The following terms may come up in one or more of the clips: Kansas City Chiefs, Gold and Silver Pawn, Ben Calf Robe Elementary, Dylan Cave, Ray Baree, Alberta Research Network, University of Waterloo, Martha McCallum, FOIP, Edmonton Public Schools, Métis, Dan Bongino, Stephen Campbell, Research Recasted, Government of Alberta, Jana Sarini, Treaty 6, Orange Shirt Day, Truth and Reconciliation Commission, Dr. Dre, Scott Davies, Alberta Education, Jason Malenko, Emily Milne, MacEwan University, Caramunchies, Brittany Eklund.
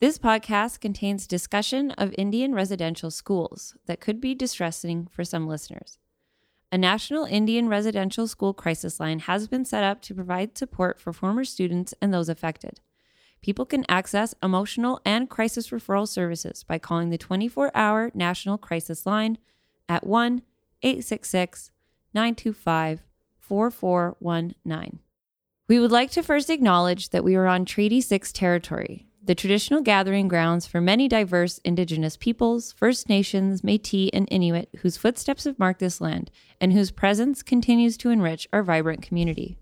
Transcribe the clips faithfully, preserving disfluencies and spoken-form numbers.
This podcast contains discussion of Indian residential schools that could be distressing for some listeners. A national Indian residential school crisis line has been set up to provide support for former students and those affected. People can access emotional and crisis referral services by calling the twenty-four hour National Crisis Line at one eight six six nine two five four four one nine. We would like to first acknowledge that we are on Treaty six territory, the traditional gathering grounds for many diverse Indigenous peoples, First Nations, Métis, and Inuit whose footsteps have marked this land and whose presence continues to enrich our vibrant community.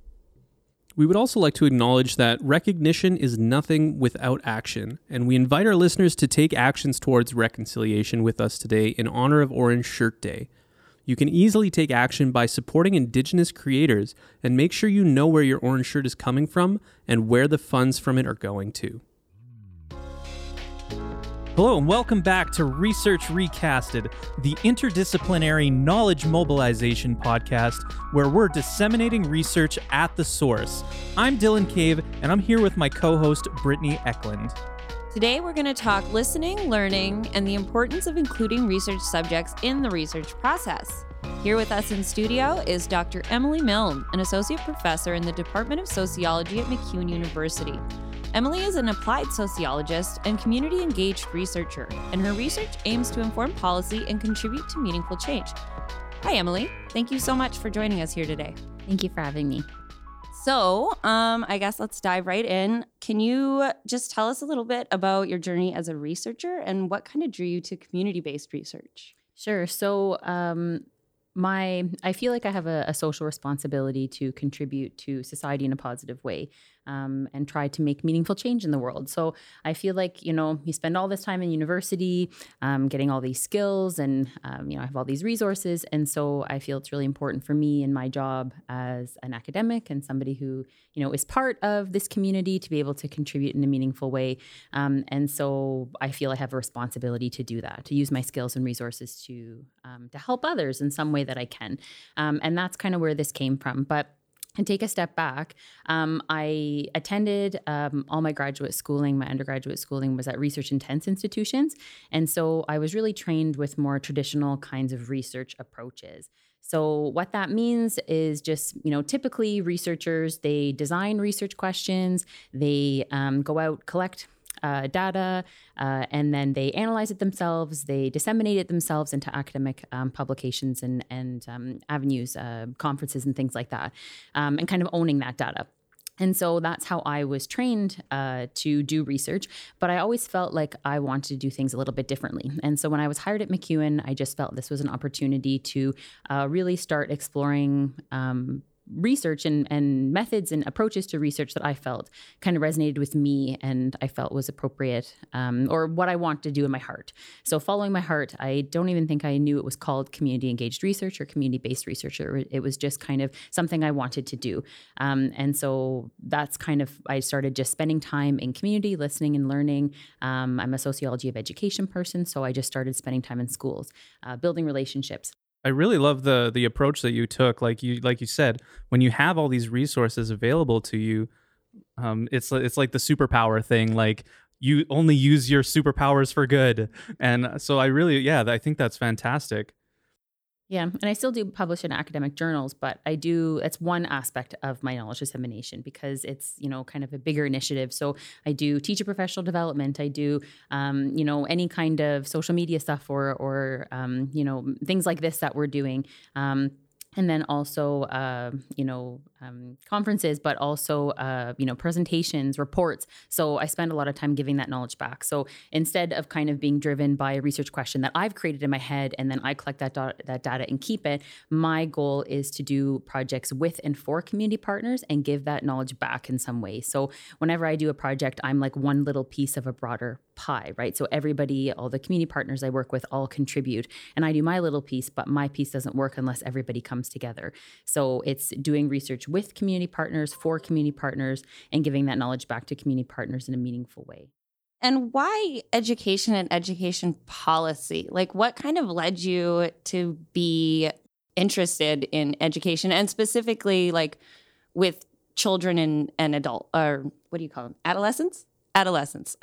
We would also like to acknowledge that recognition is nothing without action, and we invite our listeners to take actions towards reconciliation with us today in honor of Orange Shirt Day. You can easily take action by supporting Indigenous creators, and make sure you know where your orange shirt is coming from and where the funds from it are going to. Hello and welcome back to Research Recasted, the interdisciplinary knowledge mobilization podcast where we're disseminating research at the source. I'm Dylan Cave and I'm here with my co-host Brittany Eklund. Today we're going to talk listening, learning, and the importance of including research subjects in the research process. Here with us in studio is Doctor Emily Milne, an associate professor in the Department of Sociology at MacEwan University. Emily is an applied sociologist and community-engaged researcher, and her research aims to inform policy and contribute to meaningful change. Hi, Emily. Thank you so much for joining us here today. Thank you for having me. So, um, I guess let's dive right in. Can you just tell us a little bit about your journey as a researcher and what kind of drew you to community-based research? Sure. So, um, my I feel like I have a, a social responsibility to contribute to society in a positive way. Um, and try to make meaningful change in the world. So I feel like, you know, you spend all this time in university, um, getting all these skills and, um, you know, I have all these resources. And so I feel it's really important for me in my job as an academic and somebody who, you know, is part of this community to be able to contribute in a meaningful way. Um, and so I feel I have a responsibility to do that, to use my skills and resources to, um, to help others in some way that I can. Um, and that's kind of where this came from. But And take a step back. Um, I attended um, all my graduate schooling. My undergraduate schooling was at research-intense institutions. And so I was really trained with more traditional kinds of research approaches. So what that means is just, you know, typically researchers, they design research questions. They um, go out, collect Uh, data, uh, and then they analyze it themselves, they disseminate it themselves into academic um, publications and, and um, avenues, uh, conferences and things like that, um, and kind of owning that data. And so that's how I was trained uh, to do research, but I always felt like I wanted to do things a little bit differently. And so when I was hired at MacEwan, I just felt this was an opportunity to uh, really start exploring um research and, and methods and approaches to research that I felt kind of resonated with me and I felt was appropriate um, or what I want to do in my heart. So following my heart, I don't even think I knew it was called community engaged research or community-based research. It was just kind of something I wanted to do. Um, and so that's kind of, I started just spending time in community, listening and learning. Um, I'm a sociology of education person, so I just started spending time in schools, uh, building relationships. I really love the the approach that you took. Like you like you said, when you have all these resources available to you, um, it's it's like the superpower thing. Like you only use your superpowers for good. And so I really, yeah, I think that's fantastic. Yeah, and I still do publish in academic journals, but I do, it's one aspect of my knowledge dissemination because it's, you know, kind of a bigger initiative. So I do teacher professional development. I do, um, you know, any kind of social media stuff or, or um, you know, things like this that we're doing. Um, and then also, uh, you know, um, conferences, but also, uh, you know, presentations, reports. So I spend a lot of time giving that knowledge back. So instead of kind of being driven by a research question that I've created in my head, and then I collect that, do- that data and keep it, my goal is to do projects with and for community partners and give that knowledge back in some way. So whenever I do a project, I'm like one little piece of a broader pie, right? So everybody, all the community partners I work with all contribute and I do my little piece, but my piece doesn't work unless everybody comes together. So it's doing research with community partners, for community partners, and giving that knowledge back to community partners in a meaningful way. And why education and education policy? Like what kind of led you to be interested in education and specifically like with children and, and adult, or what do you call them? Adolescents? Adolescents.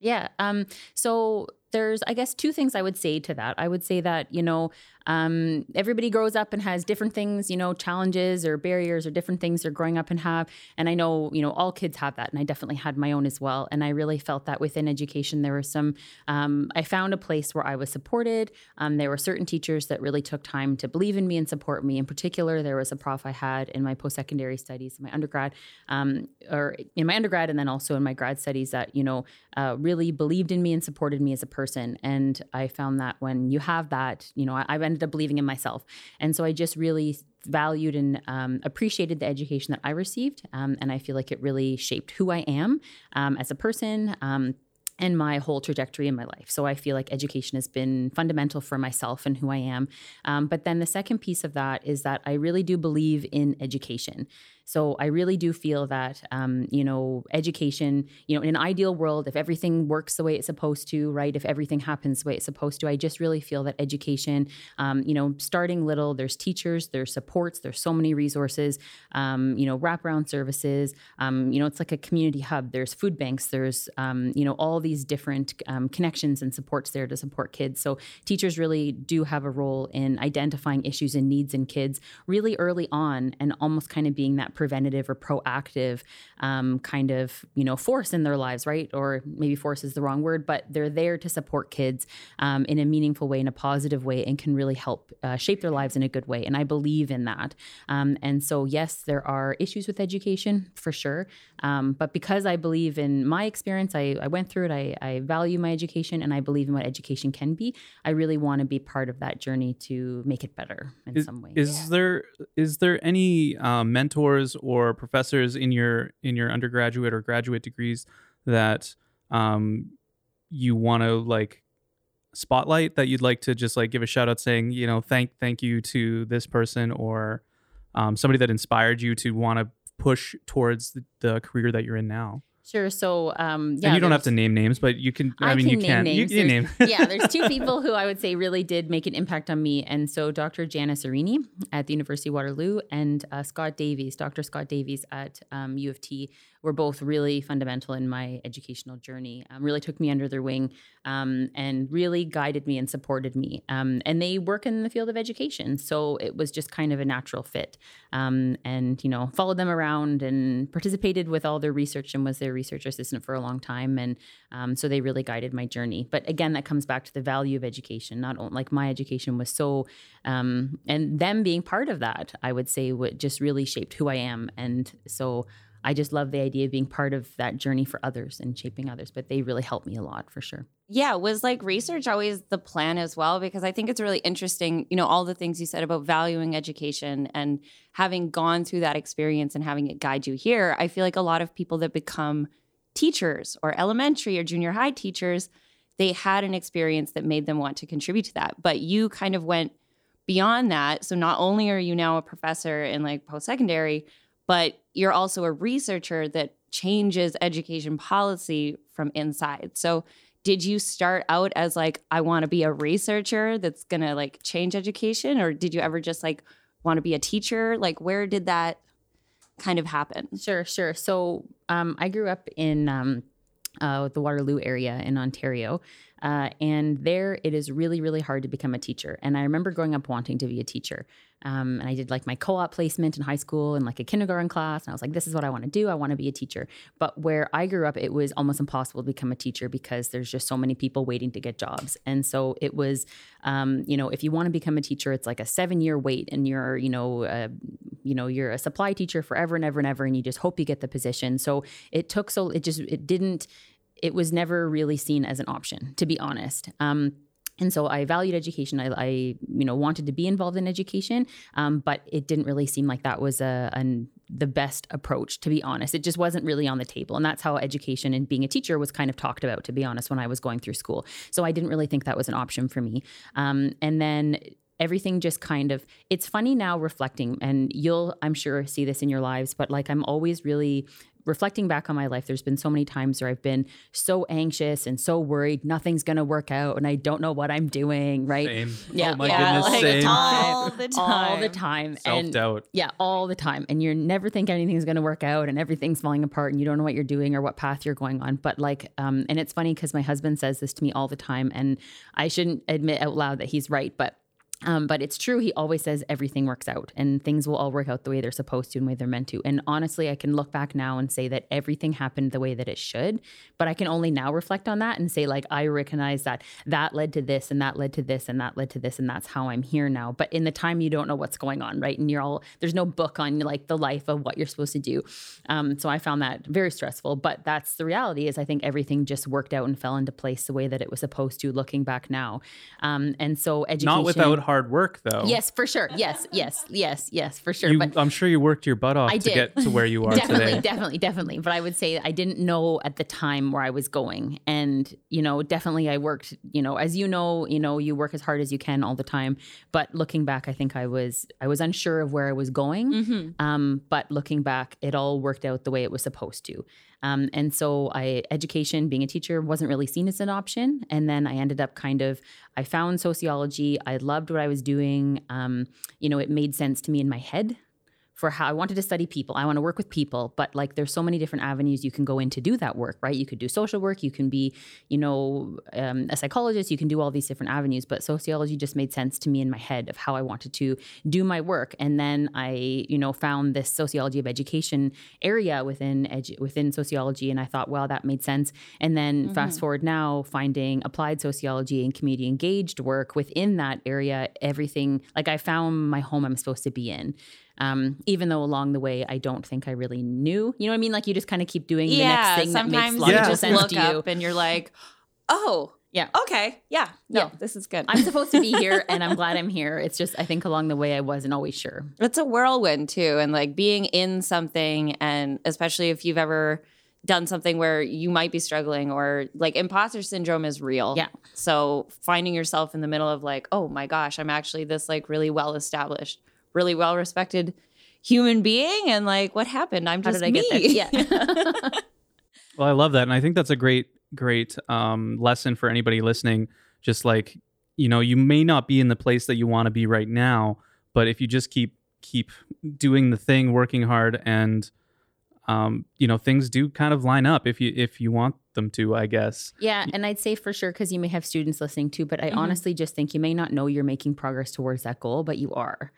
Yeah. Um, so there's, I guess, two things I would say to that. I would say that, you know, um, everybody grows up and has different things, you know, challenges or barriers or different things they're growing up and have. And I know, you know, all kids have that. And I definitely had my own as well. And I really felt that within education, there were some, um, I found a place where I was supported. Um, there were certain teachers that really took time to believe in me and support me. In particular, there was a prof I had in my post-secondary studies, my undergrad, um, or in my undergrad, and then also in my grad studies that, you know, uh, really believed in me and supported me as a person. And I found that when you have that, you know, I, I've ended up believing in myself. And so I just really valued and um, appreciated the education that I received. Um, and I feel like it really shaped who I am um, as a person, um, and my whole trajectory in my life. So I feel like education has been fundamental for myself and who I am. Um, but then the second piece of that is that I really do believe in education. So I really do feel that, um, you know, education, you know, in an ideal world, if everything works the way it's supposed to, right, if everything happens the way it's supposed to, I just really feel that education, um, you know, starting little, there's teachers, there's supports, there's so many resources, um, you know, wraparound services, um, you know, it's like a community hub, there's food banks, there's, um, you know, all these different um, connections and supports there to support kids. So teachers really do have a role in identifying issues and needs in kids really early on, and almost kind of being that preventative or proactive um, kind of, you know, force in their lives, right? Or maybe force is the wrong word, but they're there to support kids um, in a meaningful way, in a positive way, and can really help uh, shape their lives in a good way. And I believe in that. Um, and so, yes, there are issues with education for sure. Um, but because I believe in my experience, I, I went through it, I, I value my education, and I believe in what education can be. I really want to be part of that journey to make it better in is, some way. Is yeah. there, is there any uh, mentors or professors in your in your undergraduate or graduate degrees that um, you want to like spotlight, that you'd like to just like give a shout out saying, you know, thank thank you to this person, or um, somebody that inspired you to want to push towards the, the career that you're in now? Sure. So, um, yeah, and you don't have to name names, but you can, I, I mean, can you name can, names. you can name. Yeah. There's two people who I would say really did make an impact on me. And so Doctor Jana Sarini at the University of Waterloo and uh, Scott Davies, Doctor Scott Davies at um, U of T, were both really fundamental in my educational journey, um, really took me under their wing um, and really guided me and supported me. Um, and they work in the field of education. So it was just kind of a natural fit, um, and, you know, followed them around and participated with all their research and was their research assistant for a long time. And um, so they really guided my journey. But again, that comes back to the value of education. Not only like my education was so, um, and them being part of that, I would say what just really shaped who I am. And so I just love the idea of being part of that journey for others and shaping others, but they really helped me a lot for sure. Yeah. Was like research always the plan as well? Because I think it's really interesting, you know, all the things you said about valuing education and having gone through that experience and having it guide you here. I feel like a lot of people that become teachers or elementary or junior high teachers, they had an experience that made them want to contribute to that. But you kind of went beyond that. So not only are you now a professor in like post-secondary, but you're also a researcher that changes education policy from inside. So did you start out as like, I want to be a researcher that's going to like change education? Or did you ever just like want to be a teacher? Like where did that kind of happen? Sure, sure. So um, I grew up in um, uh, the Waterloo area in Ontario. Uh, and there it is really, really hard to become a teacher. And I remember growing up wanting to be a teacher. Um, and I did like my co-op placement in high school and like a kindergarten class. And I was like, this is what I want to do. I want to be a teacher. But where I grew up, it was almost impossible to become a teacher because there's just so many people waiting to get jobs. And so it was, um, you know, if you want to become a teacher, it's like a seven year wait and you're, you know, uh, you know, you're a supply teacher forever and ever and ever. And you just hope you get the position. So it took, so it just, it didn't, it was never really seen as an option, to be honest. Um, And so I valued education. I, I, you know, wanted to be involved in education, um, but it didn't really seem like that was a, a the best approach, to be honest. It just wasn't really on the table. And that's how education and being a teacher was kind of talked about, to be honest, when I was going through school. So I didn't really think that was an option for me. Um, and then everything just kind of, it's funny now reflecting, and you'll, I'm sure, see this in your lives, but like I'm always really reflecting back on my life, there's been so many times where I've been so anxious and so worried, nothing's going to work out and I don't know what I'm doing, right? Same. Yeah, oh my yeah, goodness, like same. All the time. All the time. Self-doubt. And, yeah, all the time. And you're never thinking anything's going to work out and everything's falling apart and you don't know what you're doing or what path you're going on. But like, um, and it's funny because my husband says this to me all the time and I shouldn't admit out loud that he's right, but Um, but it's true. He always says everything works out and things will all work out the way they're supposed to and the way they're meant to. And honestly, I can look back now and say that everything happened the way that it should, but I can only now reflect on that and say, like, I recognize that that led to this and that led to this and that led to this. And that's how I'm here now. But in the time, you don't know what's going on, right? And you're all, there's no book on like the life of what you're supposed to do. Um, so I found that very stressful, but that's the reality is I think everything just worked out and fell into place the way that it was supposed to looking back now. Um, and so education. Not without hard work though. Yes, for sure. Yes, yes, yes, yes, for sure. You, but I'm sure you worked your butt off I to did. get to where you are definitely, today. Definitely, definitely, definitely. But I would say I didn't know at the time where I was going. And, you know, definitely I worked, you know, as you know, you know, you work as hard as you can all the time. But looking back, I think I was, I was unsure of where I was going. Mm-hmm. Um, but looking back, it all worked out the way it was supposed to. Um, and so I, education, being a teacher wasn't really seen as an option. And then I ended up kind of, I found sociology. I loved what I was doing. Um, you know, it made sense to me in my head for how I wanted to study people. I want to work with people, but like there's so many different avenues you can go in to do that work, right? You could do social work. You can be, you know, um, a psychologist. You can do all these different avenues, but sociology just made sense to me in my head of how I wanted to do my work. And then I, you know, found this sociology of education area within edu- within sociology. And I thought, wow, that made sense. And then mm-hmm. fast forward now, finding applied sociology and community engaged work within that area, everything, like I found my home I'm supposed to be in. Um, even though along the way, I don't think I really knew, you know what I mean? Like you just kind of keep doing the yeah, next thing that makes logical yeah. sense to you. Sometimes you just look up and you're like, oh, yeah, okay, yeah, no, yeah. this is good. I'm supposed to be here and I'm glad I'm here. It's just, I think along the way, I wasn't always sure. It's a whirlwind too. And like being in something, and especially if you've ever done something where you might be struggling or like imposter syndrome is real. Yeah. So finding yourself in the middle of like, oh my gosh, I'm actually this like really well-established, really well-respected human being. And like, what happened? I'm just How did me. I get there? Yeah. Well, I love that. And I think that's a great, great um, lesson for anybody listening. Just like, you know, you may not be in the place that you want to be right now, but if you just keep, keep doing the thing, working hard and, um, you know, things do kind of line up if you, if you want them to, I guess. Yeah. And I'd say for sure, because you may have students listening too, but I mm-hmm. honestly just think you may not know you're making progress towards that goal, but you are.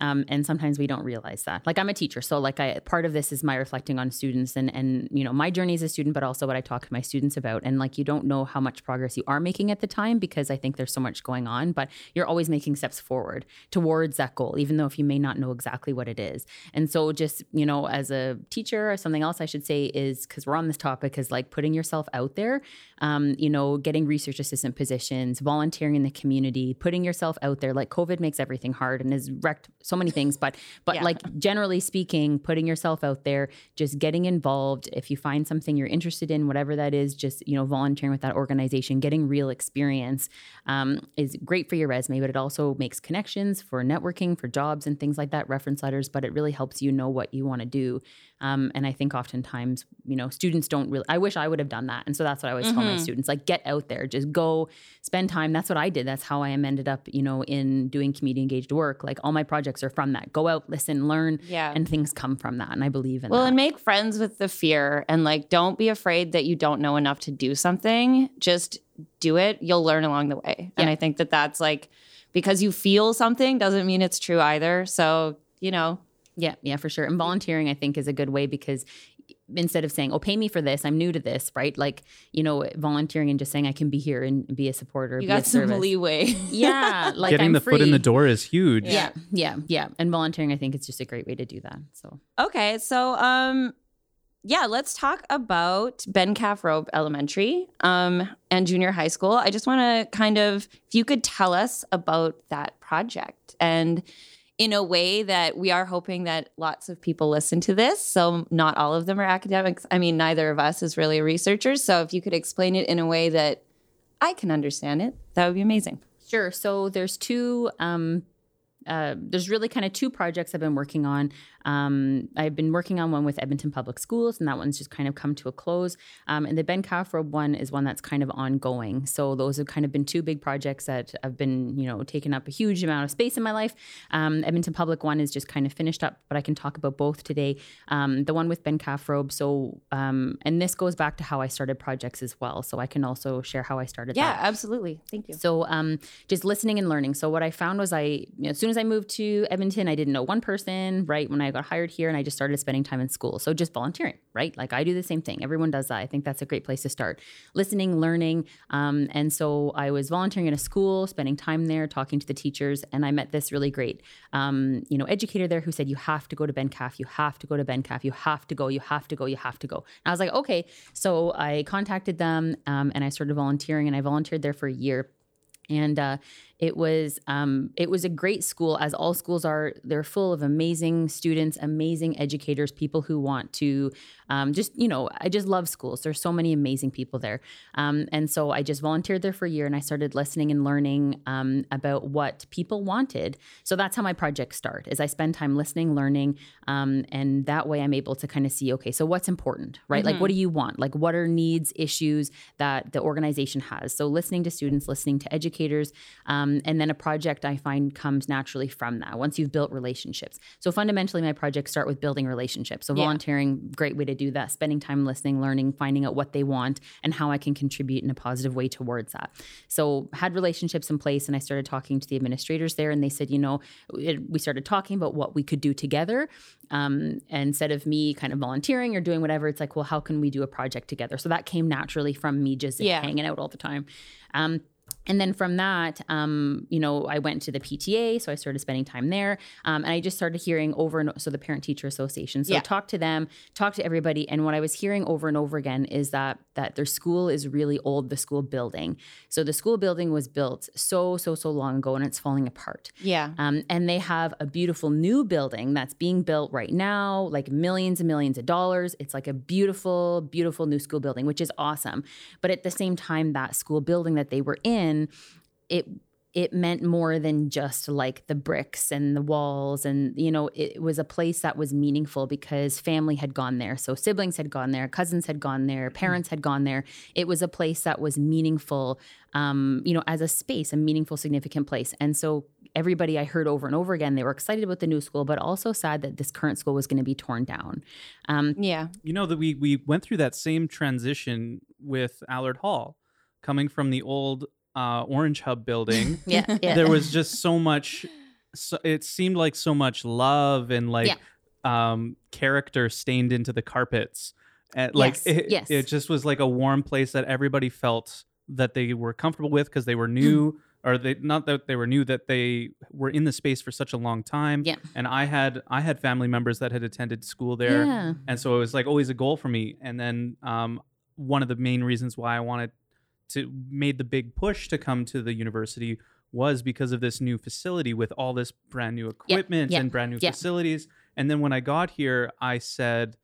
Um, and sometimes we don't realize that. Like I'm a teacher. So like I, part of this is my reflecting on students and, and, you know, my journey as a student, but also what I talk to my students about. And like, you don't know how much progress you are making at the time because I think there's so much going on, but you're always making steps forward towards that goal, even though if you may not know exactly what it is. And so just, you know, as a teacher or something else I should say is, cause we're on this topic, is like putting yourself out there, um, you know, getting research assistant positions, volunteering in the community, putting yourself out there. Like COVID makes everything hard and is wrecked so many things, but, but yeah. like generally speaking, putting yourself out there, just getting involved. If you find something you're interested in, whatever that is, just, you know, volunteering with that organization, getting real experience, um, is great for your resume, but it also makes connections for networking, for jobs and things like that, reference letters, but it really helps you know what you want to do. Um, and I think oftentimes, you know, students don't really, I wish I would have done that. And so that's what I always mm-hmm. tell my students, like, get out there, just go spend time. That's what I did. That's how I am ended up, you know, in doing community engaged work. Like all my projects are from that. Go out, listen, learn, yeah. and things come from that. And I believe in well, that. Well, and make friends with the fear and like, don't be afraid that you don't know enough to do something. Just do it. You'll learn along the way. Yeah. And I think that that's like, because you feel something doesn't mean it's true either. So, you know. Yeah, yeah, for sure. And volunteering, I think, is a good way because instead of saying, oh, pay me for this, I'm new to this, right? Like, you know, volunteering and just saying I can be here and be a supporter. You got some leeway. Yeah. Like getting I'm the free. foot in the door is huge. Yeah, yeah, yeah. And volunteering, I think, is just a great way to do that. So okay. So um yeah, let's talk about Ben Calf Robe Elementary um and junior high school. I just wanna kind of, if you could tell us about that project and in a way that we are hoping that lots of people listen to this. So not all of them are academics. I mean, neither of us is really researchers. So if you could explain it in a way that I can understand it, that would be amazing. Sure. So there's two, um, uh, there's really kind of two projects I've been working on. Um, I've been working on one with Edmonton Public Schools, and that one's just kind of come to a close. Um, and the Ben Calf Robe one is one that's kind of ongoing. So those have kind of been two big projects that have been, you know, taken up a huge amount of space in my life. Um, Edmonton Public one is just kind of finished up, but I can talk about both today. Um, the one with Ben Calf Robe. So, um, and this goes back to how I started projects as well. So I can also share how I started yeah, that. Yeah, absolutely. Thank you. So um, just listening and learning. So what I found was I, you know, as soon as I moved to Edmonton, I didn't know one person, right? When I got hired here, and I just started spending time in school. So just volunteering, right? Like I do the same thing. Everyone does that. I think that's a great place to start. Listening, learning. Um, and so I was volunteering at a school, spending time there, talking to the teachers. And I met this really great, um, you know, educator there who said, you have to go to Ben Calf. You have to go to Ben Calf. You have to go, you have to go, you have to go. And I was like, okay. So I contacted them um, and I started volunteering, and I volunteered there for a year. And uh, it was um, it was a great school, as all schools are. They're full of amazing students, amazing educators, people who want to um, just, you know, I just love schools. There's so many amazing people there. Um, and so I just volunteered there for a year, and I started listening and learning um, about what people wanted. So that's how my projects start, is I spend time listening, learning. Um, and that way I'm able to kind of see, okay, so what's important, right? Mm-hmm. Like, what do you want? Like, what are needs, issues that the organization has? So listening to students, listening to educators. Educators, um, and then a project I find comes naturally from that once you've built relationships. So fundamentally, my projects start with building relationships. So volunteering, yeah. great way to do that. Spending time listening, learning, finding out what they want and how I can contribute in a positive way towards that. So had relationships in place, and I started talking to the administrators there, and they said, you know, it, we started talking about what we could do together. Um, instead of me kind of volunteering or doing whatever, it's like, well, how can we do a project together? So that came naturally from me just yeah. hanging out all the time. Um, And then from that, um, you know, I went to the P T A, so I started spending time there, um, and I just started hearing over and so the Parent Teacher Association. So yeah. talk to them, talk to everybody, and what I was hearing over and over again is that that their school is really old, the school building. So the school building was built so so so long ago, and it's falling apart. Yeah. Um, and they have a beautiful new building that's being built right now, like millions and millions of dollars. It's like a beautiful beautiful new school building, which is awesome. But at the same time, that school building that they were in, it it meant more than just like the bricks and the walls. And, you know, it was a place that was meaningful because family had gone there. So siblings had gone there, cousins had gone there, parents had gone there. It was a place that was meaningful, um, you know, as a space, a meaningful, significant place. And so everybody I heard over and over again, they were excited about the new school, but also sad that this current school was going to be torn down. Um, yeah. You know, that we we went through that same transition with Allard Hall, coming from the old Uh, Orange Hub building. yeah, yeah. There was just so much, so it seemed like so much love and like yeah. um, character stained into the carpets. Uh, like yes, it, yes. it just was like a warm place that everybody felt that they were comfortable with because they were new, or they not that they were new, that they were in the space for such a long time. Yeah. And I had I had family members that had attended school there, yeah. and so it was like always a goal for me. And then um, one of the main reasons why I wanted to made the big push to come to the university was because of this new facility with all this brand new equipment yeah, yeah, and brand new yeah. facilities. And then when I got here, I said,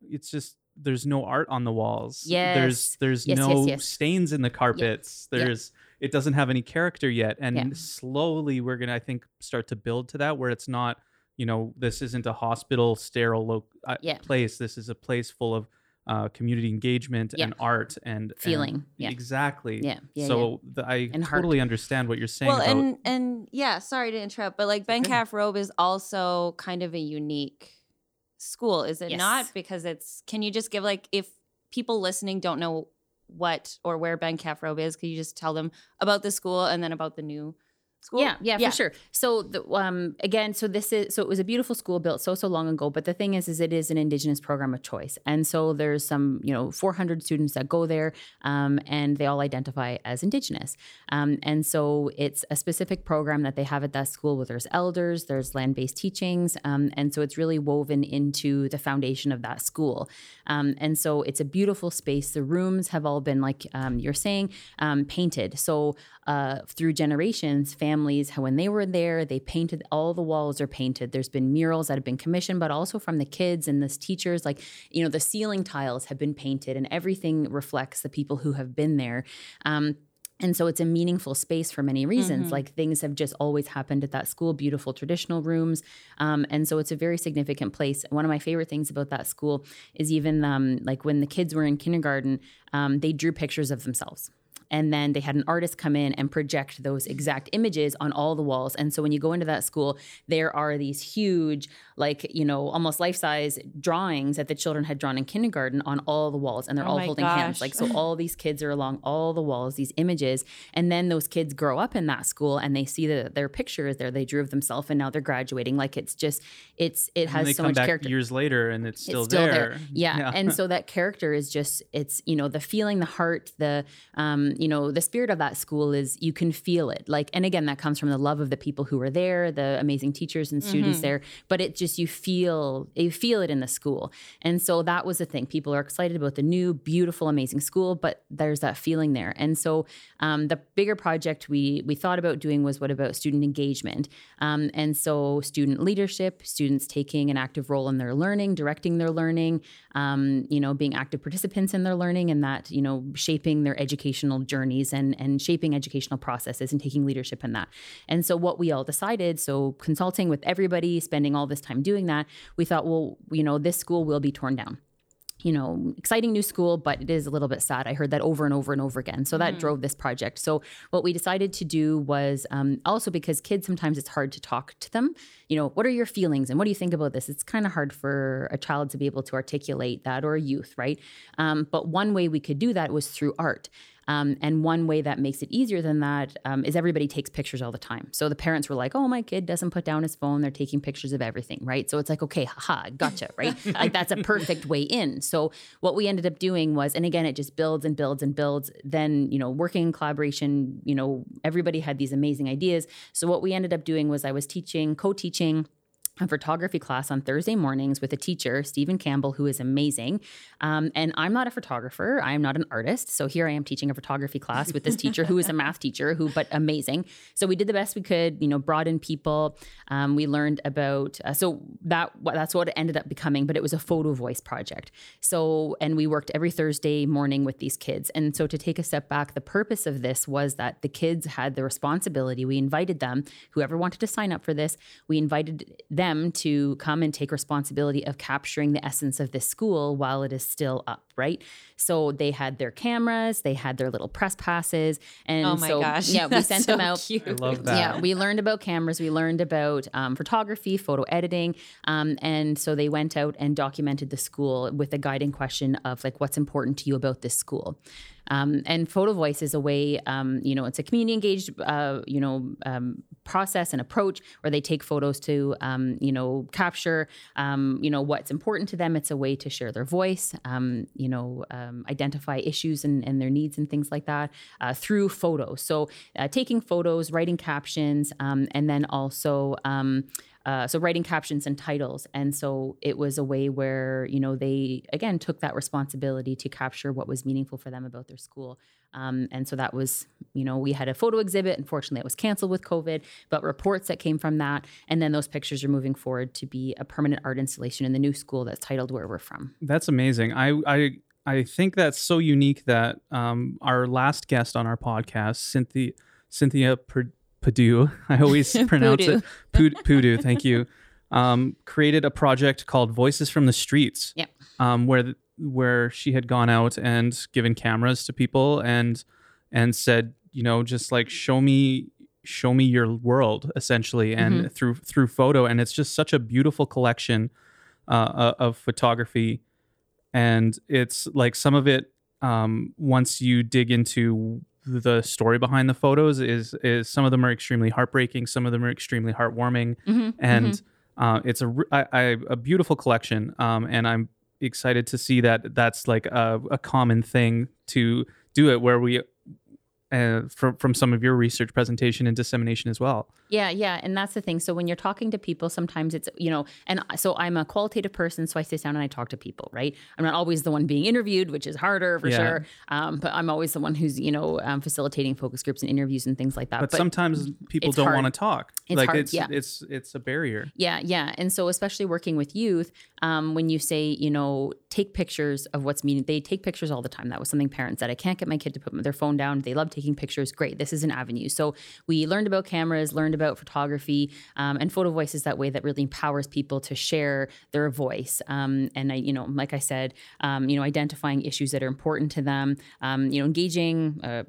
it's just, there's no art on the walls. Yes. There's there's yes, no yes, yes. stains in the carpets. Yeah. There's yeah. it doesn't have any character yet. And yeah. slowly we're going to, I think, start to build to that where it's not, you know, this isn't a hospital sterile lo- uh, yeah. place. This is a place full of Uh, community engagement yeah. and art and feeling. And yeah. Exactly. Yeah. yeah so yeah. The, I and totally heart. Understand what you're saying. Well, about- and and yeah, sorry to interrupt, but like Ben Calf Robe is also kind of a unique school, is it yes. not? Because it's, can you just give like, if people listening don't know what or where Ben Calf Robe is, could you just tell them about the school and then about the new school? Yeah, yeah, yeah, for sure. So the, um, again, so this is, so it was a beautiful school built so, so long ago, but the thing is, is it is an Indigenous program of choice. And so there's some, you know, four hundred students that go there, um, and they all identify as Indigenous. Um, and so it's a specific program that they have at that school where there's elders, there's land-based teachings. Um, and so it's really woven into the foundation of that school. Um, and so it's a beautiful space. The rooms have all been, like um, you're saying, um, painted. So uh, through generations, families Families, when they were there, they painted, all the walls are painted. There's been murals that have been commissioned, but also from the kids and the teachers, like, you know, the ceiling tiles have been painted and everything reflects the people who have been there. Um, And so it's a meaningful space for many reasons. Mm-hmm. Like things have just always happened at that school, beautiful traditional rooms. Um, and so it's a very significant place. One of my favorite things about that school is even um, like when the kids were in kindergarten, um, they drew pictures of themselves. And then they had an artist come in and project those exact images on all the walls. And so when you go into that school, there are these huge, like, you know, almost life-size drawings that the children had drawn in kindergarten on all the walls. And they're oh all holding gosh. hands. Like, so all these kids are along all the walls, these images. And then those kids grow up in that school and they see that their picture is there. They drew of themselves and now they're graduating. Like, it's just, it's, it has and so much character. Years later and it's still, it's still there. there. Yeah. yeah. And so that character is just, it's, you know, the feeling, the heart, the, um, you know, the spirit of that school is you can feel it. Like, and again, that comes from the love of the people who were there, the amazing teachers and students mm-hmm. there, but it just, you feel, you feel it in the school. And so that was the thing. People are excited about the new, beautiful, amazing school, but there's that feeling there. And so um, the bigger project we, we thought about doing was what about student engagement? Um, and so student leadership, students taking an active role in their learning, directing their learning, um, you know, being active participants in their learning and that, you know, shaping their educational journeys and, and shaping educational processes and taking leadership in that. And so what we all decided, so consulting with everybody, spending all this time doing that, we thought, well, you know, this school will be torn down. You know, exciting new school, but it is a little bit sad. I heard that over and over and over again. So that mm-hmm. drove this project. So what we decided to do was um, also because kids, sometimes it's hard to talk to them. You know, what are your feelings and what do you think about this? It's kind of hard for a child to be able to articulate that, or a youth, right? Um, but one way we could do that was through art. Um, and one way that makes it easier than that um, is everybody takes pictures all the time. So the parents were like, oh, my kid doesn't put down his phone. They're taking pictures of everything, right? So it's like, okay, haha, gotcha, right? Like that's a perfect way in. So what we ended up doing was, and again, it just builds and builds and builds. Then, you know, working in collaboration, you know, everybody had these amazing ideas. So what we ended up doing was I was teaching, co-teaching a photography class on Thursday mornings with a teacher, Stephen Campbell, who is amazing. Um, and I'm not a photographer. I'm not an artist. So here I am teaching a photography class with this teacher who is a math teacher, who, but amazing. So we did the best we could, you know, brought in people. Um, we learned about, uh, so that that's what it ended up becoming, but it was a photo voice project. So, and we worked every Thursday morning with these kids. And so to take a step back, the purpose of this was that the kids had the responsibility. We invited them, whoever wanted to sign up for this, we invited them them to come and take responsibility of capturing the essence of this school while it is still up, right? So they had their cameras, they had their little press passes. And oh my so, gosh, yeah, we sent so them out. Cute. I love that. Yeah, we learned about cameras. We learned about um, photography, photo editing. Um, and so they went out and documented the school with a guiding question of like, what's important to you about this school? Um, and Photo Voice is a way, um, you know, it's a community engaged, uh, you know, um, process and approach where they take photos to, um, you know, capture, um, you know, what's important to them. It's a way to share their voice, um, you know, um, identify issues and, and their needs and things like that uh, through photos. So uh, taking photos, writing captions, um, and then also um, Uh, so writing captions and titles. And so it was a way where, you know, they, again, took that responsibility to capture what was meaningful for them about their school. Um, and so that was, you know, we had a photo exhibit. Unfortunately, it was canceled with COVID, but reports that came from that. And then those pictures are moving forward to be a permanent art installation in the new school that's titled Where We're From. That's amazing. I I, I think that's so unique that um, our last guest on our podcast, Cynthia, Cynthia Purd- Puddu, I always pronounce it, Puddu, thank you, um, created a project called Voices from the Streets, yep. um, where th- where she had gone out and given cameras to people and and said, you know, just like, show me show me your world, essentially, and mm-hmm. through through photo. And it's just such a beautiful collection uh, of photography. And it's like some of it, um, once you dig into the story behind the photos is is some of them are extremely heartbreaking, some of them are extremely heartwarming, mm-hmm, and mm-hmm. Uh, it's a, I, I, a beautiful collection, um, and I'm excited to see that that's like a, a common thing to do it where we uh, from from some of your research presentation and dissemination as well. Yeah, yeah, and that's the thing. So when you're talking to people, sometimes it's, you know, and so I'm a qualitative person, so I sit down and I talk to people, right? I'm not always the one being interviewed, which is harder for yeah. sure, um, but I'm always the one who's, you know, um, facilitating focus groups and interviews and things like that. But, but sometimes people don't want to talk. It's like hard, it's, yeah. it's, it's a barrier. Yeah, yeah, and so especially working with youth, um, when you say, you know, take pictures of what's meaning, they take pictures all the time. That was something parents said, I can't get my kid to put their phone down. They love taking taking pictures, great, this is an avenue. So we learned about cameras, learned about photography, um, and Photo Voice is that way that really empowers people to share their voice. Um, and I, you know, like I said, um, you know, identifying issues that are important to them, um, you know, engaging, uh,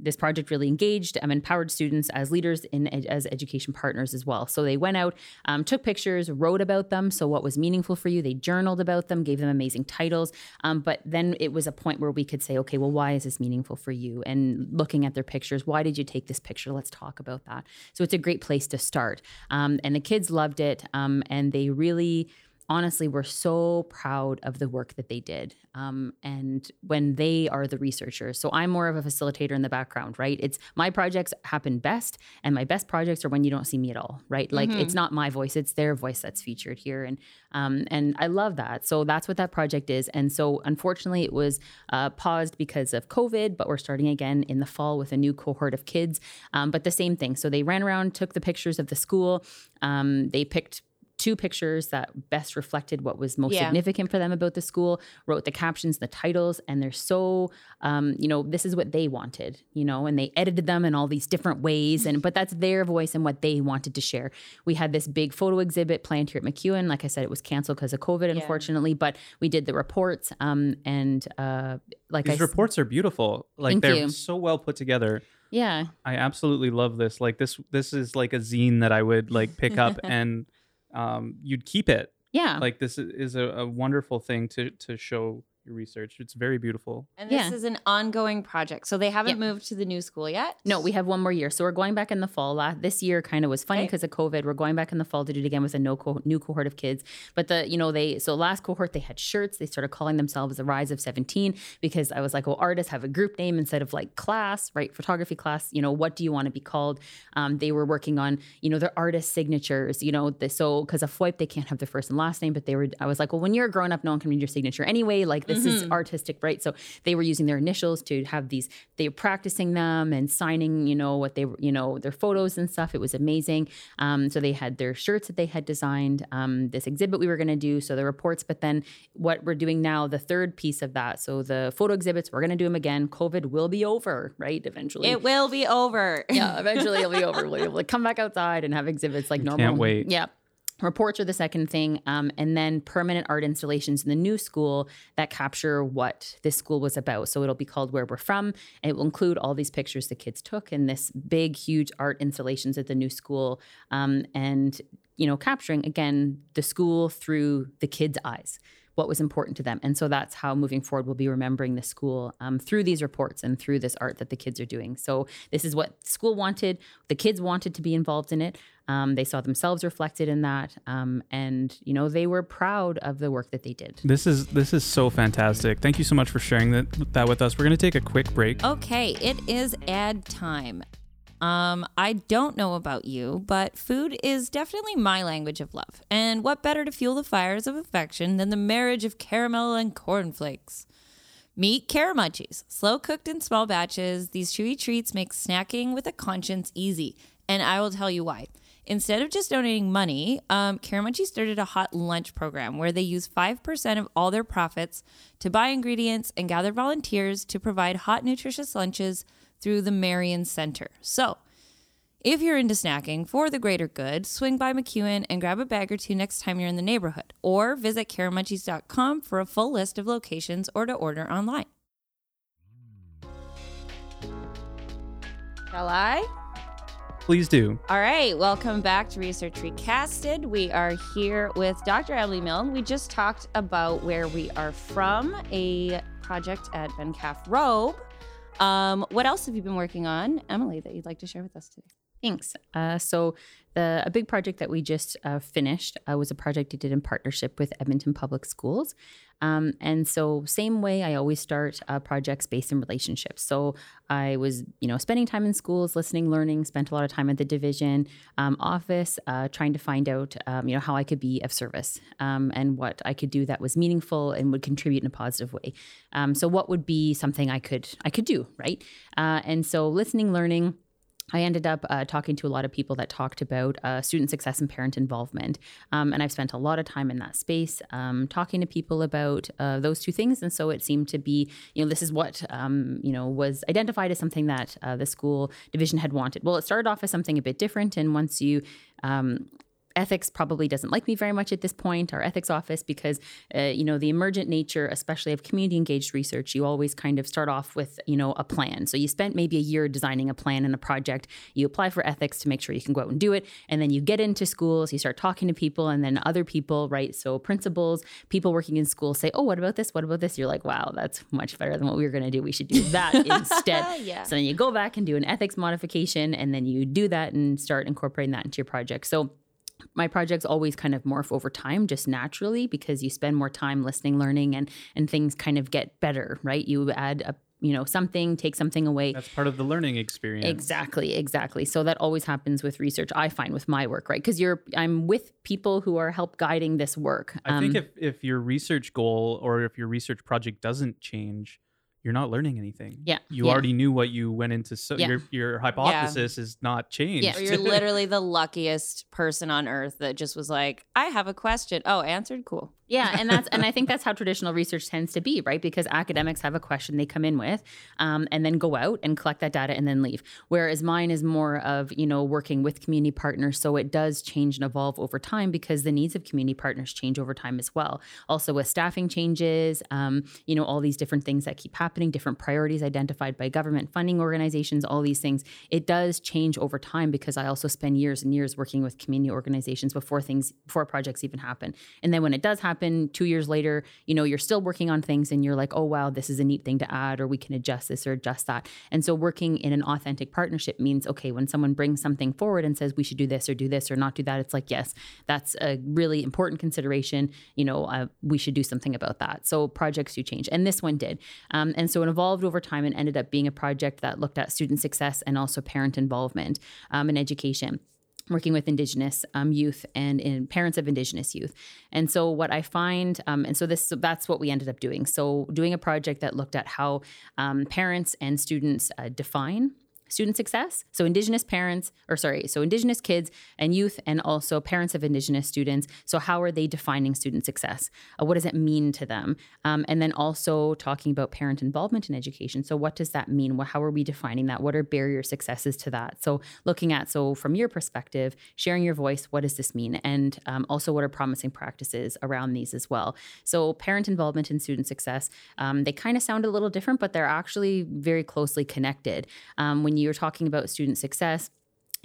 this project really engaged, um, empowered students as leaders in ed- as education partners as well. So they went out, um, took pictures, wrote about them. So what was meaningful for you? They journaled about them, gave them amazing titles. Um, but then it was a point where we could say, okay, well, why is this meaningful for you? And looking at their pictures, why did you take this picture? Let's talk about that. So it's a great place to start. Um, and the kids loved it. Um, and they really, honestly, we're so proud of the work that they did. Um, and when they are the researchers, so I'm more of a facilitator in the background, right? It's my projects happen best, and my best projects are when you don't see me at all, right? Like mm-hmm. It's not my voice, it's their voice that's featured here. And, um, and I love that. So that's what that project is. And so unfortunately it was uh, paused because of COVID, but we're starting again in the fall with a new cohort of kids. Um, but the same thing. So they ran around, took the pictures of the school. Um, they picked two pictures that best reflected what was most yeah. significant for them about the school, wrote the captions, the titles, and they're so, um, you know, this is what they wanted, you know, and they edited them in all these different ways. And, but that's their voice and what they wanted to share. We had this big photo exhibit planned here at MacEwan. Like I said, it was canceled because of COVID, yeah. unfortunately, but we did the reports. Um, and, uh, like these I reports are beautiful. Like they're you. so well put together. Yeah. I absolutely love this. Like this, this is like a zine that I would like pick up and, Um, you'd keep it. Yeah. Like this is a, a wonderful thing to to show your research. It's very beautiful. And this yeah. is an ongoing project. So they haven't yeah. moved to the new school yet? No, we have one more year. So we're going back in the fall. Uh, this year kind of was funny because okay. of COVID. We're going back in the fall to do it again with a no co- new cohort of kids. But the, you know, they, so last cohort, they had shirts. They started calling themselves the Rise of seventeen because I was like, well, artists have a group name instead of like class, right? Photography class, you know, what do you want to be called? Um, they were working on, you know, their artist signatures, you know, the, so because of F O I P, they can't have their first and last name, but they were, I was like, well, when you're a grown up, no one can read your signature anyway. Like, This mm-hmm. is artistic, right? So they were using their initials to have these, they were practicing them and signing, you know, what they were, you know, their photos and stuff. It was amazing. Um, so they had their shirts that they had designed, um, this exhibit we were going to do. So the reports, but then what we're doing now, the third piece of that. So the photo exhibits, we're going to do them again. COVID will be over, right? Eventually. It will be over. Yeah. Eventually it'll be over. We'll be able to come back outside and have exhibits like normal. Can't wait. Yeah. Reports are the second thing, um, and then permanent art installations in the new school that capture what this school was about. So it'll be called Where We're From, and it will include all these pictures the kids took and this big, huge art installations at the new school, um, and, you know, capturing, again, the school through the kids' eyes, what was important to them. And so that's how moving forward we'll be remembering the school um, through these reports and through this art that the kids are doing. So this is what school wanted. The kids wanted to be involved in it. Um, they saw themselves reflected in that. Um, and, you know, they were proud of the work that they did. This is this is so fantastic. Thank you so much for sharing that, that with us. We're going to take a quick break. Okay, it is ad time. Um, I don't know about you, but food is definitely my language of love. And what better to fuel the fires of affection than the marriage of caramel and cornflakes? Meet Caramunchies. Slow cooked in small batches, these chewy treats make snacking with a conscience easy. And I will tell you why. Instead of just donating money, um, Caramunchies started a hot lunch program where they use five percent of all their profits to buy ingredients and gather volunteers to provide hot, nutritious lunches through the Marion Center. So if you're into snacking for the greater good, swing by MacEwan and grab a bag or two next time you're in the neighborhood, or visit caramunchies dot com for a full list of locations or to order online. Shall I? Please do. All right. Welcome back to Research Recasted. We are here with Doctor Emily Milne. We just talked about Where We Are From, a project at Ben Calf Robe. Um, what else have you been working on, Emily, that you'd like to share with us today? Thanks. Uh, so the, a big project that we just uh, finished uh, was a project we did in partnership with Edmonton Public Schools. Um, and so same way I always start uh, projects based in relationships. So I was, you know, spending time in schools, listening, learning, spent a lot of time at the division um, office, uh, trying to find out, um, you know, how I could be of service um, and what I could do that was meaningful and would contribute in a positive way. Um, so what would be something I could I could do, right? Uh, and so listening, learning. I ended up uh, talking to a lot of people that talked about uh, student success and parent involvement. Um, and I've spent a lot of time in that space um, talking to people about uh, those two things. And so it seemed to be, you know, this is what, um, you know, was identified as something that uh, the school division had wanted. Well, it started off as something a bit different. And once you... Um, ethics probably doesn't like me very much at this point, our ethics office, because, uh, you know, the emergent nature, especially of community engaged research, you always kind of start off with, you know, a plan. So you spent maybe a year designing a plan and a project, you apply for ethics to make sure you can go out and do it. And then you get into schools, you start talking to people and then other people, right? So principals, people working in schools say, oh, what about this? What about this? You're like, wow, that's much better than what we were going to do. We should do that instead. Yeah. So then you go back and do an ethics modification and then you do that and start incorporating that into your project. So my projects always kind of morph over time just naturally because you spend more time listening, learning, and and things kind of get better, right? You add a you know, something, take something away. That's part of the learning experience. Exactly, exactly. So that always happens with research, I find, with my work, right? Because you're, I'm with people who are help guiding this work. Um, I think if, if your research goal or if your research project doesn't change, you're not learning anything. Yeah. You yeah. already knew what you went into. So yeah. your, your hypothesis yeah. is not changed. Yeah. You're literally the luckiest person on earth that just was like, I have a question. Oh, answered. Cool. Yeah. And that's, and I think that's how traditional research tends to be, right? Because academics have a question they come in with, um, and then go out and collect that data and then leave. Whereas mine is more of, you know, working with community partners. So it does change and evolve over time because the needs of community partners change over time as well. Also with staffing changes, um, you know, all these different things that keep happening. Happening, different priorities identified by government funding organizations, all these things. It does change over time because I also spend years and years working with community organizations before things, before projects even happen. And then when it does happen, two years later, you know, you're still working on things and you're like, oh, wow, this is a neat thing to add, or we can adjust this or adjust that. And so working in an authentic partnership means, okay, when someone brings something forward and says we should do this or do this or not do that, it's like, yes, that's a really important consideration. You know, uh, we should do something about that. So projects do change. And this one did. Um, And so it evolved over time and ended up being a project that looked at student success and also parent involvement um, in education, working with Indigenous um, youth and in parents of Indigenous youth. And so what I find, um, and so this so that's what we ended up doing. So doing a project that looked at how um, parents and students uh, define student success. So Indigenous parents, or sorry, so Indigenous kids and youth, and also parents of Indigenous students. So how are they defining student success? Uh, what does it mean to them? Um, and then also talking about parent involvement in education. So what does that mean? Well, how are we defining that? What are barrier successes to that? So looking at, so from your perspective, sharing your voice, what does this mean? And um, also what are promising practices around these as well? So parent involvement in student success, um, they kind of sound a little different, but they're actually very closely connected. Um, when you You're talking about student success,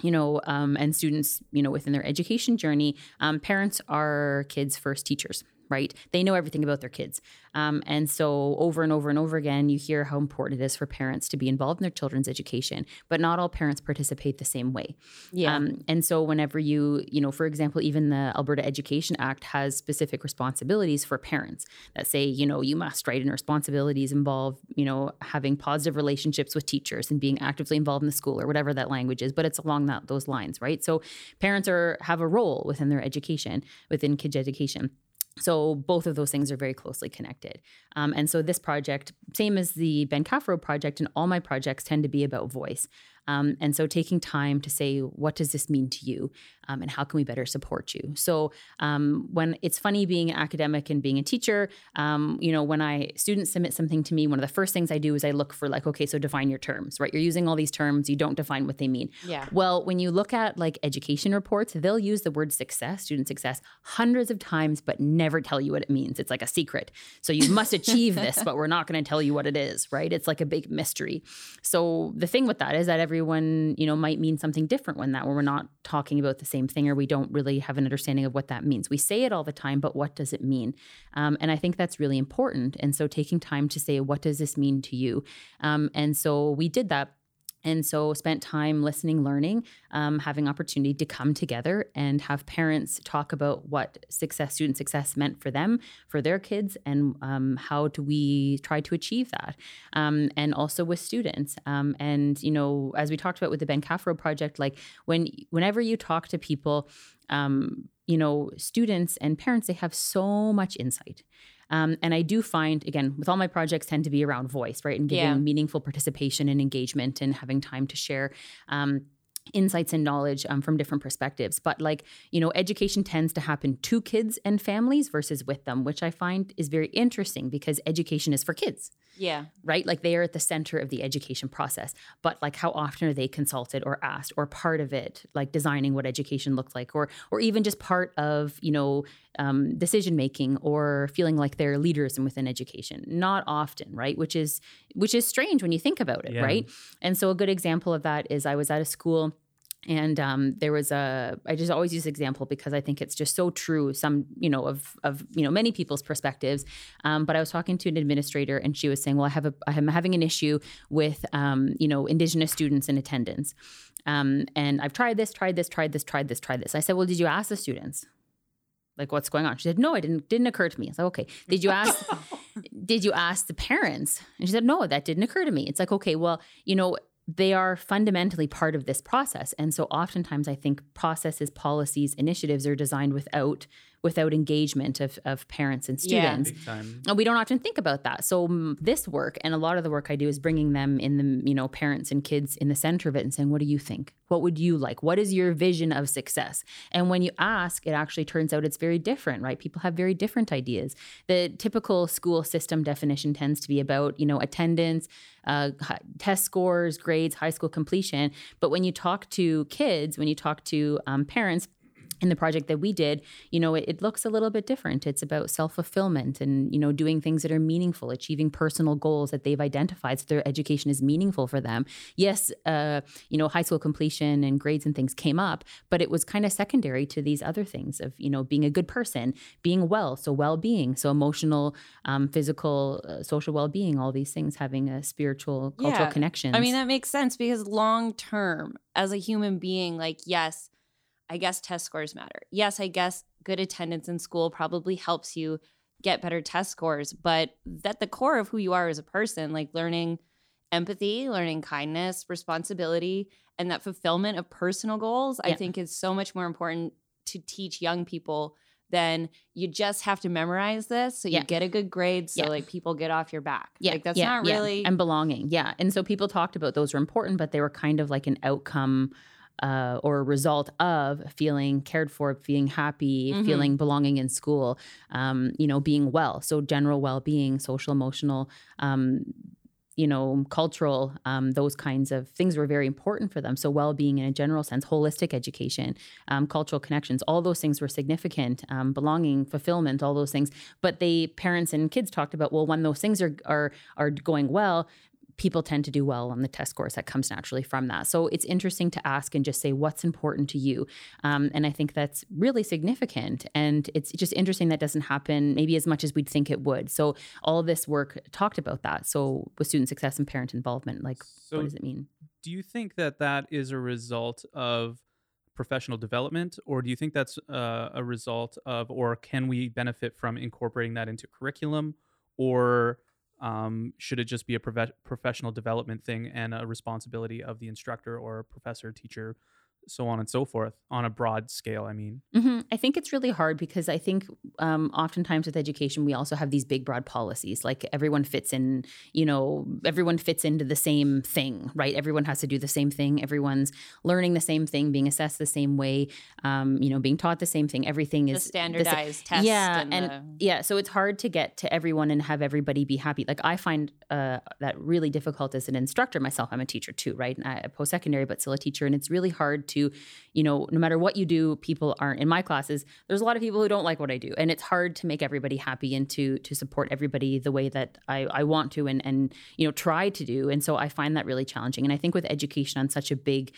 you know, um, and students, you know, within their education journey, um, parents are kids' first teachers, right? They know everything about their kids. Um, and so over and over and over again, you hear how important it is for parents to be involved in their children's education, but not all parents participate the same way. Yeah. Um, and so whenever you, you know, for example, even the Alberta Education Act has specific responsibilities for parents that say, you know, you must, right? And responsibilities involve, you know, having positive relationships with teachers and being actively involved in the school or whatever that language is, but it's along that, those lines, right? So parents are, have a role within their education, within kids' education. So both of those things are very closely connected. Um, and so this project, same as the Ben Calf Robe project, and all my projects tend to be about voice. Um, and so taking time to say, what does this mean to you? Um, and how can we better support you? So um, when it's funny being an academic and being a teacher, um, you know, when I students submit something to me, one of the first things I do is I look for like, okay, so define your terms, right? You're using all these terms. You don't define what they mean. Yeah. Well, when you look at like education reports, they'll use the word success, student success, hundreds of times, but never tell you what it means. It's like a secret. So you must achieve this, but we're not going to tell you what it is, right? It's like a big mystery. So the thing with that is that every Everyone, you know, might mean something different when that, where we're not talking about the same thing, or we don't really have an understanding of what that means. We say it all the time, but what does it mean? Um, and I think that's really important. And so taking time to say, what does this mean to you? Um, and so we did that. And so spent time listening, learning, um, having opportunity to come together and have parents talk about what success, student success meant for them, for their kids, and um, how do we try to achieve that. Um, and also with students. Um, and, you know, as we talked about with the Ben Calf Robe project, like when whenever you talk to people, um, you know, students and parents, they have so much insight. Um, and I do find, again, with all my projects tend to be around voice, right? And giving yeah. meaningful participation and engagement and having time to share um, insights and knowledge um, from different perspectives. But like, you know, education tends to happen to kids and families versus with them, which I find is very interesting because education is for kids. Yeah. Right? Like they are at the center of the education process, but like how often are they consulted or asked or part of it, like designing what education looked like, or, or even just part of, you know, um, decision-making or feeling like they're leaders within education? Not often, right? Which is, which is strange when you think about it, yeah. right? And so a good example of that is I was at a school and um, there was a, I just always use this example because I think it's just so true, some, you know, of, of, you know, many people's perspectives. Um, but I was talking to an administrator and she was saying, well, I have a, I'm having an issue with, um, you know, Indigenous students in attendance. Um, and I've tried this, tried this, tried this, tried this, tried this. I said, well, did you ask the students? Like, what's going on? She said, no, it didn't, didn't occur to me. It's like, okay, did you ask, did you ask the parents? And she said, no, that didn't occur to me. It's like, okay, well, you know, they are fundamentally part of this process. And so oftentimes I think processes, policies, initiatives are designed without without engagement of, of parents and students. Yeah. And we don't often think about that. So um, this work and a lot of the work I do is bringing them in the, you know, parents and kids in the center of it and saying, what do you think? What would you like? What is your vision of success? And when you ask, it actually turns out it's very different, right? People have very different ideas. The typical school system definition tends to be about, you know, attendance, uh, test scores, grades, high school completion. But when you talk to kids, when you talk to um, parents, in the project that we did, you know, it, it looks a little bit different. It's about self-fulfillment and, you know, doing things that are meaningful, achieving personal goals that they've identified so their education is meaningful for them. Yes, uh, you know, high school completion and grades and things came up, but it was kind of secondary to these other things of, you know, being a good person, being well, so well-being, so emotional, um, physical, uh, social well-being, all these things, having a spiritual, cultural yeah. connection. I mean, that makes sense because long-term as a human being, like, yes, I guess test scores matter. Yes, I guess good attendance in school probably helps you get better test scores, but at the core of who you are as a person, like learning empathy, learning kindness, responsibility, and that fulfillment of personal goals, yeah. I think is so much more important to teach young people than you just have to memorize this so you yeah. get a good grade so yeah. like people get off your back. Yeah. Like that's yeah. not really... Yeah. And belonging, yeah. And so people talked about those were important, but they were kind of like an outcome... Uh, or a result of feeling cared for, feeling happy, mm-hmm. feeling belonging in school, um, you know, being well. So general well-being, social, emotional, um, you know, cultural, um, those kinds of things were very important for them. So well-being in a general sense, holistic education, um, cultural connections, all those things were significant, um, belonging, fulfillment, all those things. But they, parents and kids talked about, well, when those things are are are going well, people tend to do well on the test scores. That comes naturally from that. So it's interesting to ask and just say, what's important to you? Um, and I think that's really significant. And it's just interesting that doesn't happen maybe as much as we'd think it would. So all this work talked about that. So with student success and parent involvement, like, so what does it mean? Do you think that that is a result of professional development? Or do you think that's uh, a result of, or can we benefit from incorporating that into curriculum? Or... Um, should it just be a prof- professional development thing and a responsibility of the instructor or professor, teacher, so on and so forth on a broad scale? I mean, mm-hmm. I think it's really hard because I think um, oftentimes with education, we also have these big, broad policies, like everyone fits in, you know, everyone fits into the same thing, right? Everyone has to do the same thing. Everyone's learning the same thing, being assessed the same way, um, you know, being taught the same thing. Everything is the standardized test. Yeah. And, and the... yeah. So it's hard to get to everyone and have everybody be happy. Like I find uh, that really difficult as an instructor myself. I'm a teacher too, right? And I post-secondary, but still a teacher. And it's really hard to, you know, no matter what you do, people aren't in my classes. There's a lot of people who don't like what I do. And it's hard to make everybody happy and to to support everybody the way that I, I want to and, and, you know, try to do. And so I find that really challenging. And I think with education on such a big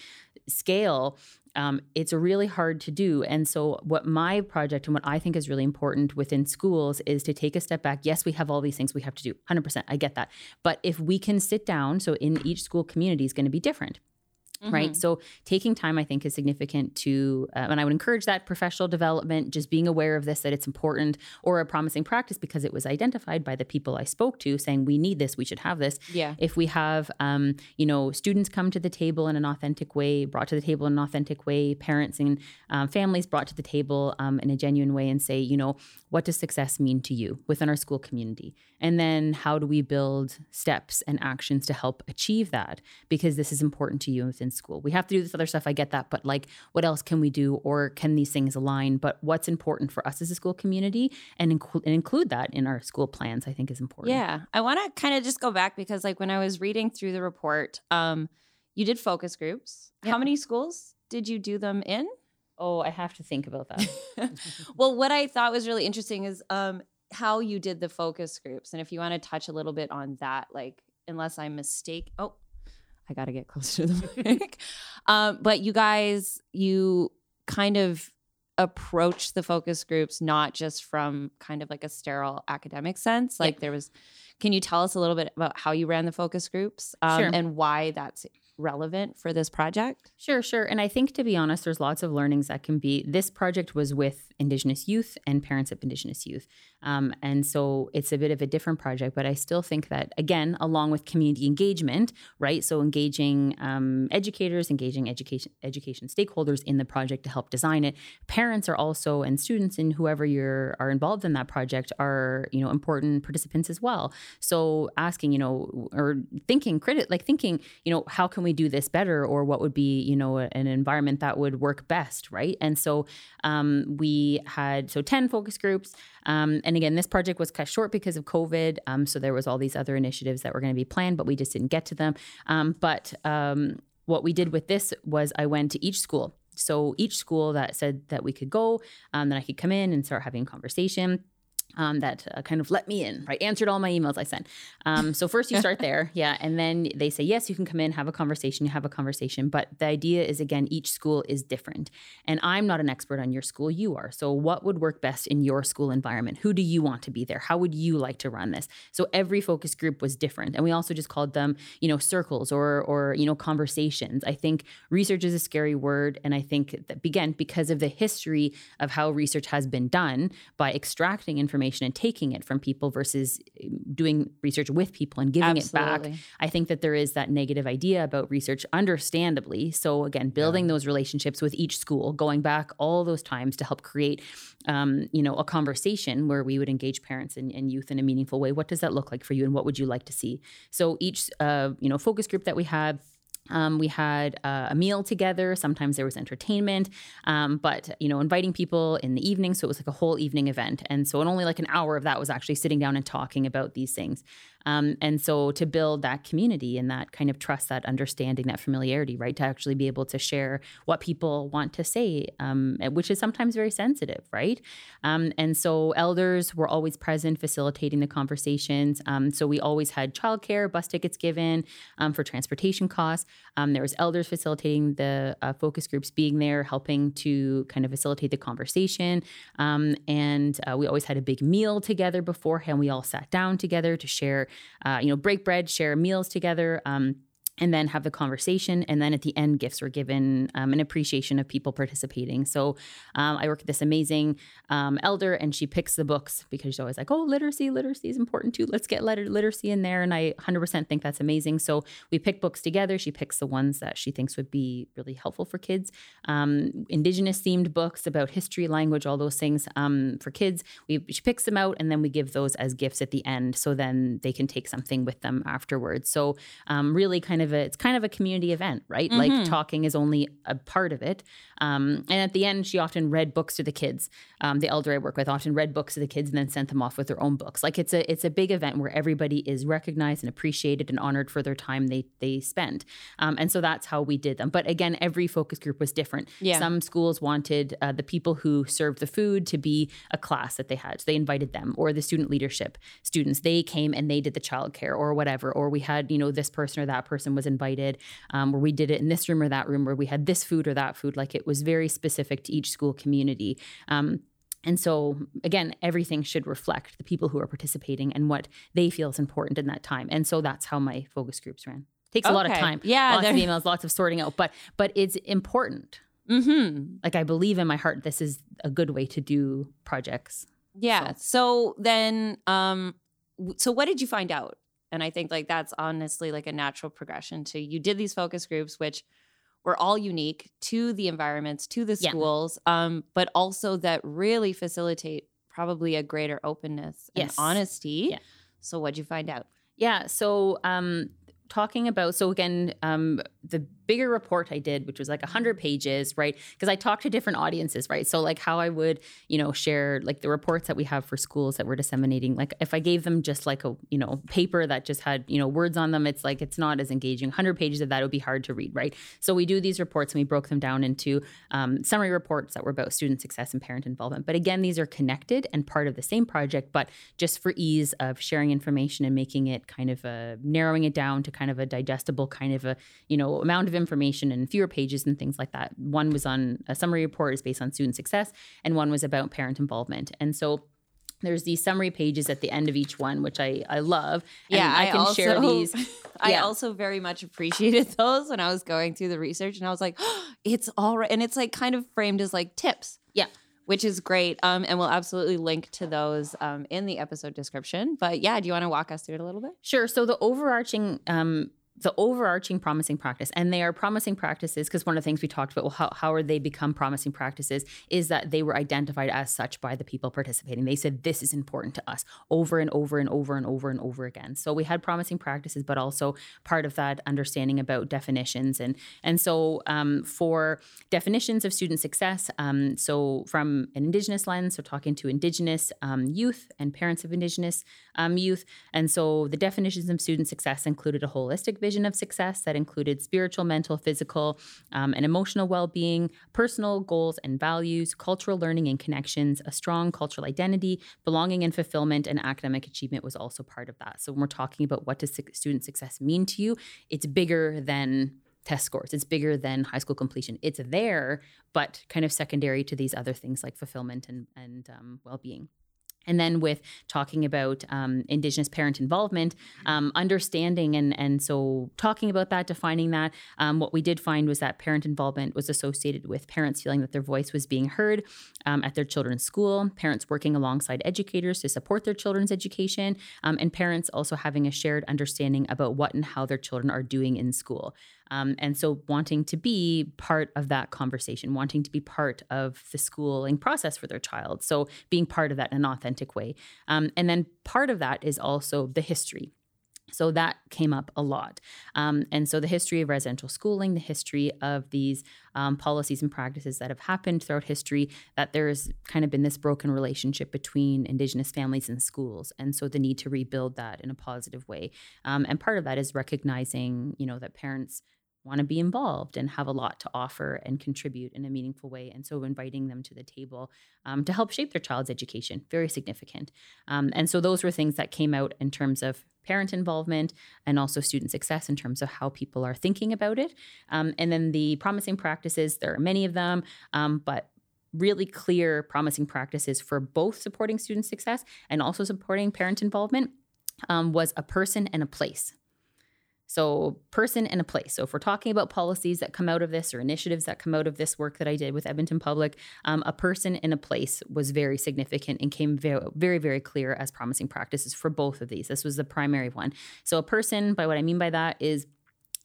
scale, um, it's really hard to do. And so what my project and what I think is really important within schools is to take a step back. Yes, we have all these things we have to do. one hundred percent. I get that. But if we can sit down, so in each school community is going to be different. Mm-hmm. Right. So taking time, I think, is significant to, uh, and I would encourage that professional development, just being aware of this, that it's important or a promising practice because it was identified by the people I spoke to saying, we need this, we should have this. Yeah. If we have, um, you know, students come to the table in an authentic way, brought to the table in an authentic way, parents and um, families brought to the table um, in a genuine way and say, you know, What does success mean to you within our school community? And then how do we build steps and actions to help achieve that? Because this is important to you within school. We have to do this other stuff, I get that, but like, what else can we do, or can these things align? But what's important for us as a school community, and, inc- and include that in our school plans, I think is important. Yeah. I want to kind of just go back, because like when I was reading through the report, um, you did focus groups. Yeah. How many schools did you do them in? Oh, I have to think about that. Well, what I thought was really interesting is um, how you did the focus groups. And if you want to touch a little bit on that, like, unless I'm mistaken. Oh, I got to get closer to the mic. um, but you guys, you kind of approach the focus groups, not just from kind of like a sterile academic sense. Like, yep. there was, can you tell us a little bit about how you ran the focus groups um, sure. and why that's relevant for this project? Sure, sure. And I think, to be honest, there's lots of learnings that can be, this project was with Indigenous youth and parents of Indigenous youth. Um, and so it's a bit of a different project, but I still think that, again, along with community engagement, right? So engaging um, educators, engaging education, education stakeholders in the project to help design it. Parents are also, and students and whoever you're are involved in that project are, you know, important participants as well. So asking, you know, or thinking, credit, like thinking, you know, how can we do this better, or what would be, you know, an environment that would work best, right? And so um, we had, so ten focus groups. Um, and again, this project was cut short because of COVID. Um, so there was all these other initiatives that were going to be planned, but we just didn't get to them. Um, but um, what we did with this was I went to each school. So each school that said that we could go, um, then I could come in and start having a conversation. Um, that uh, kind of let me in, right? Answered all my emails I sent. Um, so first you start there. Yeah. And then they say, yes, you can come in, have a conversation, you have a conversation. But the idea is, again, each school is different. And I'm not an expert on your school. You are. So what would work best in your school environment? Who do you want to be there? How would you like to run this? So every focus group was different. And we also just called them, you know, circles or, or, you know, conversations. I think research is a scary word. And I think that, again, because of the history of how research has been done by extracting information and taking it from people versus doing research with people and giving Absolutely. It back. I think that there is that negative idea about research, understandably. So again, building yeah. those relationships with each school, going back all those times to help create, um, you know, a conversation where we would engage parents and, and youth in a meaningful way. What does that look like for you, and what would you like to see? So each, uh, you know, focus group that we had, Um, we had uh, a meal together. Sometimes there was entertainment, um, but, you know, inviting people in the evening. So it was like a whole evening event. And so only like an hour of that was actually sitting down and talking about these things. Um, and so to build that community and that kind of trust, that understanding, that familiarity, right, to actually be able to share what people want to say, um, which is sometimes very sensitive, right? Um, and so elders were always present, facilitating the conversations. Um, so we always had childcare, bus tickets given um, for transportation costs. Um, there was elders facilitating the uh, focus groups, being there, helping to kind of facilitate the conversation. Um, and uh, we always had a big meal together beforehand. We all sat down together to share Uh, you know, break bread, share meals together, um, and then have the conversation. And then at the end, gifts were given um, in appreciation of people participating. So um, I work with this amazing um, elder, and she picks the books because she's always like, oh, literacy, literacy is important too. Let's get letter- literacy in there. And I one hundred percent think that's amazing. So we pick books together. She picks the ones that she thinks would be really helpful for kids. Um, Indigenous themed books about history, language, all those things um, for kids. We, she picks them out, and then we give those as gifts at the end. So then they can take something with them afterwards. So um, really kind of A, it's kind of a community event, right? Mm-hmm. Like talking is only a part of it. Um, and at the end, she often read books to the kids. Um, the elder I work with often read books to the kids and then sent them off with their own books. Like it's a it's a big event where everybody is recognized and appreciated and honored for their time they they spend. Um, and so that's how we did them. But again, every focus group was different. Yeah. Some schools wanted uh, the people who served the food to be a class that they had. So they invited them, or the student leadership students. They came and they did the childcare or whatever. Or we had, you know, this person or that person was invited, um, where we did it in this room or that room, where we had this food or that food. Like it was very specific to each school community. Um, and so again, everything should reflect the people who are participating and what they feel is important in that time. And so that's how my focus groups ran. Takes okay. a lot of time. Yeah. Lots of emails, lots of sorting out, but, but it's important. Mm-hmm. Like I believe in my heart, this is a good way to do projects. Yeah. So, so then, um, so what did you find out? And I think like that's honestly like a natural progression to you did these focus groups, which were all unique to the environments, to the schools, yeah. um, but also that really facilitate probably a greater openness and yes. honesty. Yeah. So what'd you find out? Yeah. So um, talking about, so again, um, the bigger report I did, which was like one hundred pages, right? Because I talked to different audiences, right? So like how I would, you know, share like the reports that we have for schools that we're disseminating. Like if I gave them just like a, you know, paper that just had, you know, words on them, it's like, it's not as engaging. one hundred pages of that would be hard to read, right? So we do these reports and we broke them down into um, summary reports that were about student success and parent involvement. But again, these are connected and part of the same project, but just for ease of sharing information and making it kind of a, narrowing it down to kind of a digestible kind of a, you know, amount of information and fewer pages and things like that. One was on a summary report is based on student success and one was about parent involvement. And so there's these summary pages at the end of each one, which I, I love. And yeah, I, I can also, share these. Yeah. I also very much appreciated those when I was going through the research and I was like, oh, it's all right. And it's like kind of framed as like tips. Yeah. Which is great. Um, and we'll absolutely link to those um, in the episode description. But yeah, do you want to walk us through it a little bit? Sure. So the overarching um the overarching promising practice, and they are promising practices because one of the things we talked about, well, how, how are they become promising practices, is that they were identified as such by the people participating. They said, this is important to us over and over and over and over and over again. So we had promising practices, but also part of that understanding about definitions. And and so um, for definitions of student success, um, so from an Indigenous lens, so talking to Indigenous um, youth and parents of Indigenous um, youth. And so the definitions of student success included a holistic vision of success that included spiritual, mental, physical, um, and emotional well-being, personal goals and values, cultural learning and connections, a strong cultural identity, belonging and fulfillment, and academic achievement was also part of that. So when we're talking about what does student success mean to you, it's bigger than test scores. It's bigger than high school completion. It's there, but kind of secondary to these other things like fulfillment and, and um, well-being. And then with talking about um, Indigenous parent involvement, um, understanding and and so talking about that, defining that, um, what we did find was that parent involvement was associated with parents feeling that their voice was being heard um, at their children's school, parents working alongside educators to support their children's education, um, and parents also having a shared understanding about what and how their children are doing in school. Um, and so wanting to be part of that conversation, wanting to be part of the schooling process for their child. So being part of that in an authentic way. Um, and then part of that is also the history. So that came up a lot. Um, and so the history of residential schooling, the history of these um, policies and practices that have happened throughout history, that there's kind of been this broken relationship between Indigenous families and schools. And so the need to rebuild that in a positive way. Um, and part of that is recognizing, you know, that parents want to be involved and have a lot to offer and contribute in a meaningful way. And so inviting them to the table um, to help shape their child's education, very significant. Um, and so those were things that came out in terms of parent involvement and also student success in terms of how people are thinking about it. Um, and then the promising practices, there are many of them, um, but really clear promising practices for both supporting student success and also supporting parent involvement um, was a person and a place. So person and a place. So if we're talking about policies that come out of this or initiatives that come out of this work that I did with Edmonton Public, um, a person and a place was very significant and came very, very, very clear as promising practices for both of these. This was the primary one. So a person, by what I mean by that is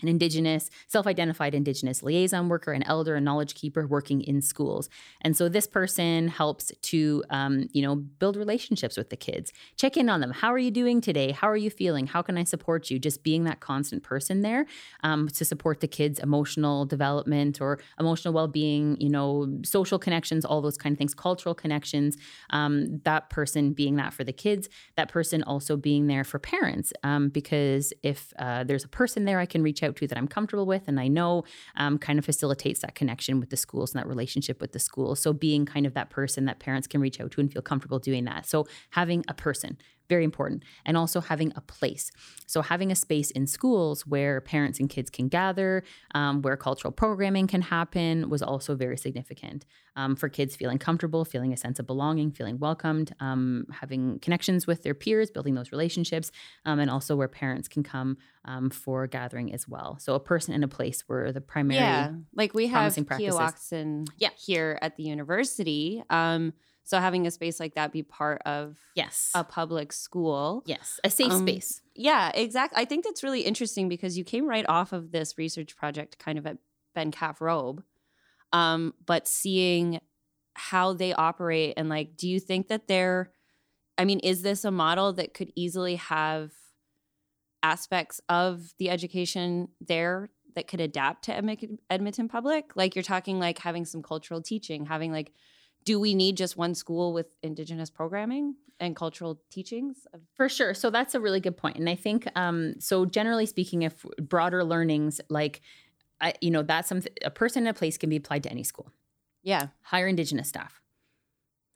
an Indigenous, self-identified Indigenous liaison worker, an elder, a knowledge keeper working in schools. And so this person helps to, um, you know, build relationships with the kids, check in on them. How are you doing today? How are you feeling? How can I support you? Just being that constant person there um, to support the kids' emotional development or emotional well-being, you know, social connections, all those kind of things, cultural connections, um, that person being that for the kids, that person also being there for parents. Um, because if uh, there's a person there I can reach out out to that I'm comfortable with and I know um, kind of facilitates that connection with the schools and that relationship with the schools. So being kind of that person that parents can reach out to and feel comfortable doing that. So having a person, very important, and also having a place. So having a space in schools where parents and kids can gather, um, where cultural programming can happen was also very significant um, for kids feeling comfortable, feeling a sense of belonging, feeling welcomed, um, having connections with their peers, building those relationships, um, and also where parents can come um, for gathering as well. So a person and a place were the primary yeah, like we have Kiowaxin yeah. here at the university. Um, So having a space like that be part of yes. a public school. Yes, a safe um, space. Yeah, exactly. I think that's really interesting because you came right off of this research project kind of at Ben Calf Robe, um, but seeing how they operate? And like, do you think that they're, I mean, is this a model that could easily have aspects of the education there that could adapt to Edmonton Public? Like, you're talking like having some cultural teaching, having like, do we need just one school with Indigenous programming and cultural teachings? For sure. So that's a really good point. And I think, um, so generally speaking, if broader learnings, like, I, you know, that's something, a person in a place can be applied to any school. Yeah. Hire Indigenous staff.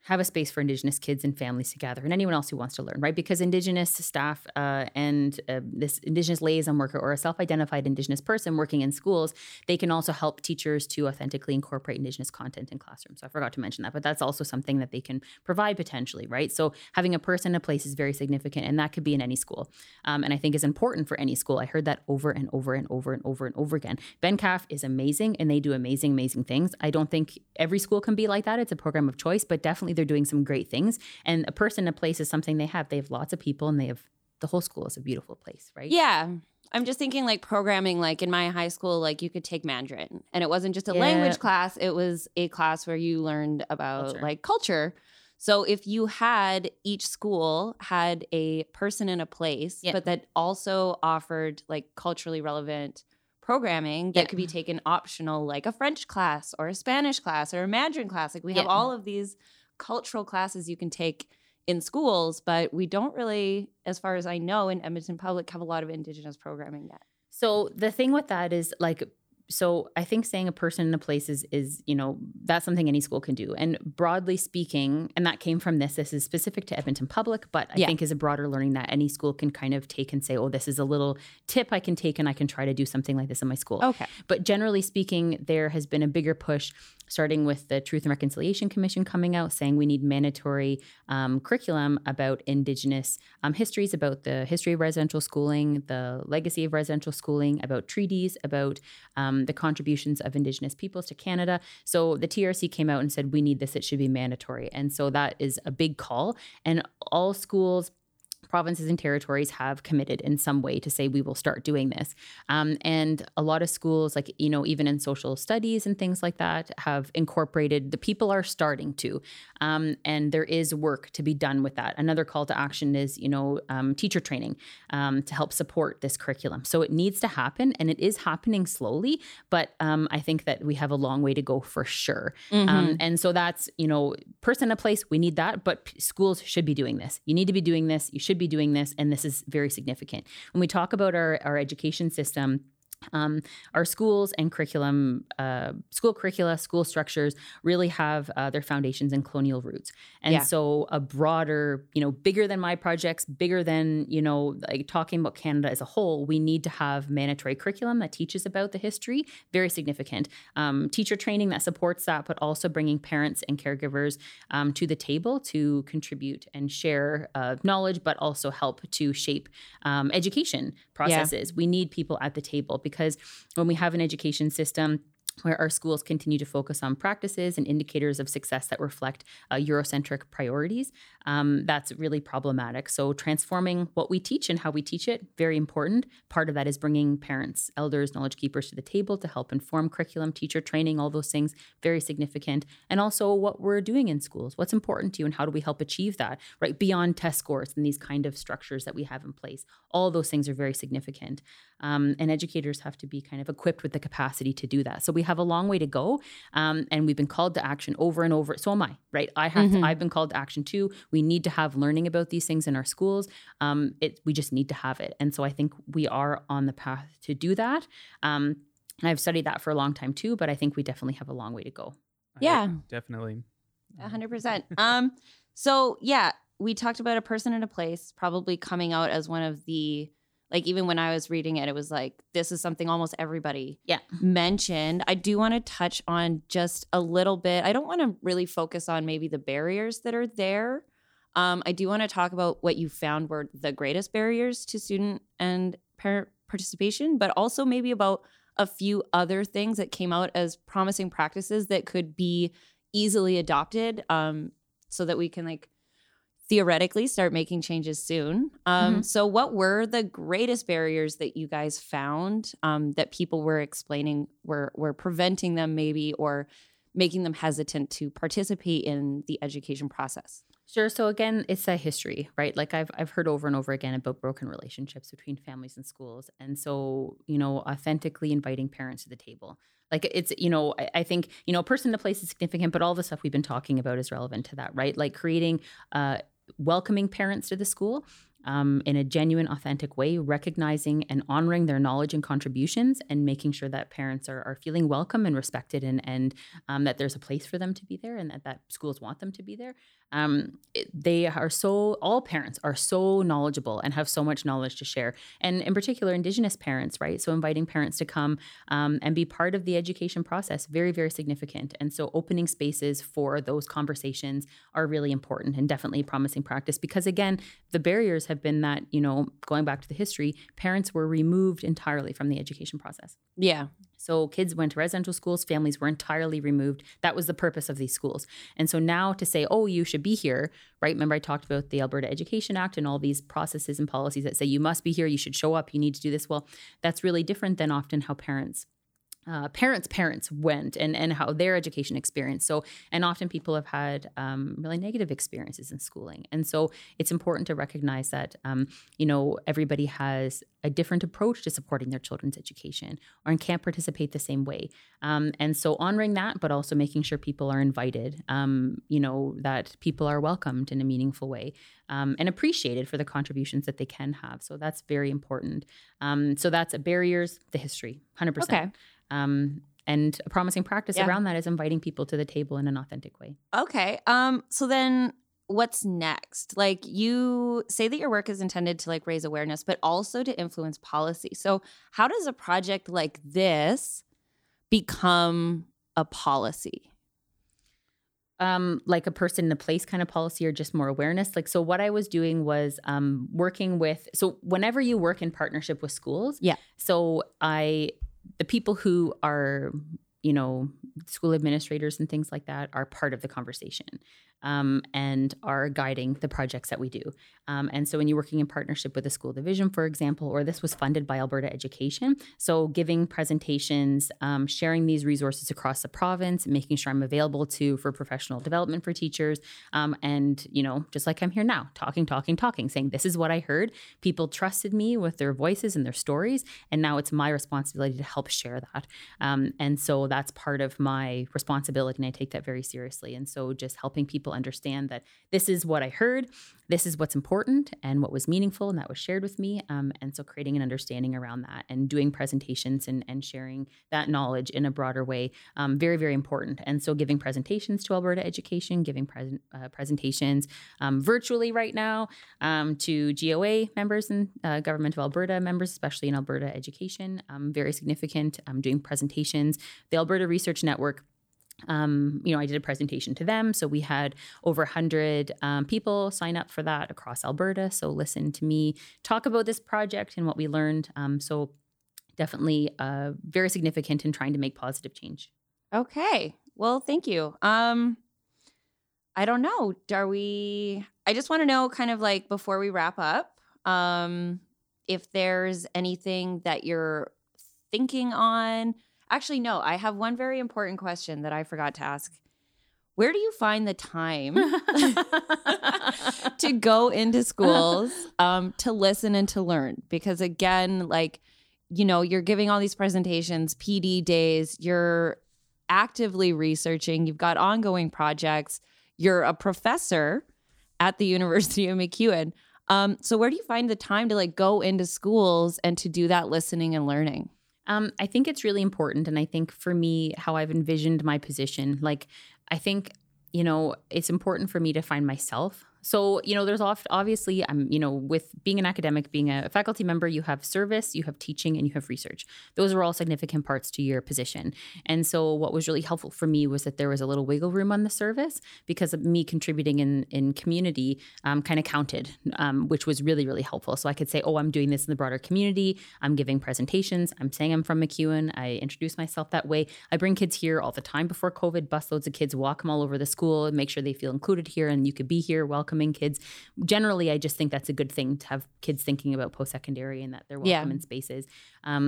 Have a space for Indigenous kids and families to gather, and anyone else who wants to learn, right? Because Indigenous staff uh, and uh, this Indigenous liaison worker or a self-identified Indigenous person working in schools, they can also help teachers to authentically incorporate Indigenous content in classrooms. So I forgot to mention that, but that's also something that they can provide potentially, right? So having a person in a place is very significant, and that could be in any school. Um, and I think is important for any school. I heard that over and over and over and over and over again. Ben Calf is amazing, and they do amazing, amazing things. I don't think every school can be like that. It's a program of choice, but definitely they're doing some great things, and a person, a place is something they have. They have lots of people, and they have the whole school is a beautiful place, right? Yeah, I'm just thinking like programming. Like in my high school, like you could take Mandarin, and it wasn't just a yeah. language class; it was a class where you learned about culture. like culture. So if you had each school had a person in a place, yeah. but that also offered like culturally relevant programming that yeah. could be taken optional, like a French class or a Spanish class or a Mandarin class. Like we have yeah. all of these cultural classes you can take in schools, but we don't really, as far as I know, in Edmonton Public have a lot of Indigenous programming yet. So the thing with that is like, so I think saying a person in a place is, is, you know, that's something any school can do. And broadly speaking, and that came from this, this is specific to Edmonton Public, but I yeah. think is a broader learning that any school can kind of take and say, oh, this is a little tip I can take and I can try to do something like this in my school. Okay. But generally speaking, there has been a bigger push starting with the Truth and Reconciliation Commission coming out saying we need mandatory um, curriculum about Indigenous um, histories, about the history of residential schooling, the legacy of residential schooling, about treaties, about um, the contributions of Indigenous peoples to Canada. So the T R C came out and said, we need this, it should be mandatory. And so that is a big call. And all schools, provinces and territories have committed in some way to say we will start doing this. Um, and a lot of schools, like, you know, even in social studies and things like that, have incorporated, the people are starting to. Um, and there is work to be done with that. Another call to action is, you know, um, teacher training um, to help support this curriculum. So it needs to happen, and it is happening slowly, but um, I think that we have a long way to go for sure. Mm-hmm. Um, and so that's, you know, person to place, we need that, but p- schools should be doing this. You need to be doing this. You should be doing this, and this is very significant. When we talk about our, our education system, um, our schools and curriculum, uh, school curricula, school structures really have uh, their foundations in colonial roots. And yeah. so a broader, you know, bigger than my projects, bigger than, you know, like talking about Canada as a whole, we need to have mandatory curriculum that teaches about the history, very significant. Um, teacher training that supports that, but also bringing parents and caregivers um, to the table to contribute and share uh, knowledge, but also help to shape um, education processes. Yeah. We need people at the table, because Because when we have an education system where our schools continue to focus on practices and indicators of success that reflect uh, Eurocentric priorities, um, that's really problematic. So transforming what we teach and how we teach it, very important. Part of that is bringing parents, elders, knowledge keepers to the table to help inform curriculum, teacher training, all those things, very significant. And also what we're doing in schools, what's important to you and how do we help achieve that, right? Beyond test scores and these kind of structures that we have in place. All those things are very significant. Um, and educators have to be kind of equipped with the capacity to do that. So we have a long way to go. Um, and we've been called to action over and over. So am I, right? I have, mm-hmm. to, I've been called to action too. We need to have learning about these things in our schools. Um, it, we just need to have it. And so I think we are on the path to do that. Um, and I've studied that for a long time too, but I think we definitely have a long way to go. Yeah, I, definitely. A hundred percent. Um, so yeah, we talked about a person in a place probably coming out as one of the, like, even when I was reading it, it was like, this is something almost everybody yeah. mentioned. I do want to touch on just a little bit. I don't want to really focus on maybe the barriers that are there. Um, I do want to talk about what you found were the greatest barriers to student and parent participation, but also maybe about a few other things that came out as promising practices that could be easily adopted um, so that we can, like, theoretically start making changes soon. Um, mm-hmm. So what were the greatest barriers that you guys found um, that people were explaining were were preventing them maybe, or making them hesitant to participate in the education process? Sure. So again, it's a history, right? Like I've I've heard over and over again about broken relationships between families and schools. And so, you know, authentically inviting parents to the table. Like it's, you know, I, I think, you know, person to place is significant, but all the stuff we've been talking about is relevant to that, right? Like creating, uh, welcoming parents to the school um, in a genuine, authentic way, recognizing and honoring their knowledge and contributions and making sure that parents are, are feeling welcome and respected and, and um, that there's a place for them to be there and that, that schools want them to be there. Um, they are so, all parents are so knowledgeable and have so much knowledge to share. And in particular, Indigenous parents, right? So inviting parents to come um, and be part of the education process, very, very significant. And so opening spaces for those conversations are really important and definitely a promising practice because again, the barriers have been that, you know, going back to the history, parents were removed entirely from the education process. Yeah. So kids went to residential schools, families were entirely removed. That was the purpose of these schools. And so now to say, oh, you should be here, right? Remember I talked about the Alberta Education Act and all these processes and policies that say you must be here, you should show up, you need to do this. Well, that's really different than often how parents Uh, parents' parents went and, and how their education experience. So, and often people have had um, really negative experiences in schooling. And so it's important to recognize that, um, you know, everybody has a different approach to supporting their children's education or can't participate the same way. Um, and so honoring that, but also making sure people are invited, um, you know, that people are welcomed in a meaningful way. Um, and appreciated for the contributions that they can have. So that's very important. Um, so that's a barriers, the history, one hundred percent. Okay. Um, and a promising practice yeah. around that is inviting people to the table in an authentic way. Okay. Um, so then what's next? Like you say that your work is intended to like raise awareness, but also to influence policy. So how does a project like this become a policy? Um, like a person in a place kind of policy or just more awareness. Like, so what I was doing was um, working with, so whenever you work in partnership with schools, yeah. so I, the people who are, you know, school administrators and things like that are part of the conversation um, and are guiding the projects that we do. Um, and so when you're working in partnership with a school division, for example, or this was funded by Alberta Education. So giving presentations, um, sharing these resources across the province, making sure I'm available to for professional development for teachers. Um, and, you know, just like I'm here now, talking, talking, talking, saying this is what I heard. People trusted me with their voices and their stories. And now it's my responsibility to help share that. Um, and so that's part of my responsibility and I take that very seriously. And so just helping people understand that this is what I heard, this is what's important and what was meaningful and that was shared with me. Um, and so creating an understanding around that and doing presentations and, and sharing that knowledge in a broader way, um, very, very important. And so giving presentations to Alberta Education, giving present uh, presentations um, virtually right now um, to G O A members and uh, Government of Alberta members, especially in Alberta Education, um, very significant, um, doing presentations. The Alberta Research Network, Um, you know, I did a presentation to them. So we had over one hundred um, people sign up for that across Alberta. So listen to me talk about this project and what we learned. Um, so definitely uh, very significant in trying to make positive change. Okay. Well, thank you. Um, I don't know. Are we, I just want to know kind of like before we wrap up, um, if there's anything that you're thinking on. Actually, no, I have one very important question that I forgot to ask. Where do you find the time to go into schools um, to listen and to learn? Because again, like, you know, you're giving all these presentations, P D days, you're actively researching, you've got ongoing projects, you're a professor at the University of MacEwan. Um, so where do you find the time to like go into schools and to do that listening and learning? Um, I think it's really important. And I think for me, how I've envisioned my position, like, I think, you know, it's important for me to find myself. So, you know, there's oft- obviously, I'm, you know, with being an academic, being a faculty member, you have service, you have teaching, and you have research. Those are all significant parts to your position. And so what was really helpful for me was that there was a little wiggle room on the service because of me contributing in, in community um, kind of counted, um, which was really, really helpful. So I could say, oh, I'm doing this in the broader community. I'm giving presentations. I'm saying I'm from MacEwan. I introduce myself that way. I bring kids here all the time before COVID. Busloads of kids walk them all over the school and make sure they feel included here and you could be here. Welcome. Welcoming kids. Generally, I just think that's a good thing to have kids thinking about post-secondary and that they're welcome yeah. in spaces. Um,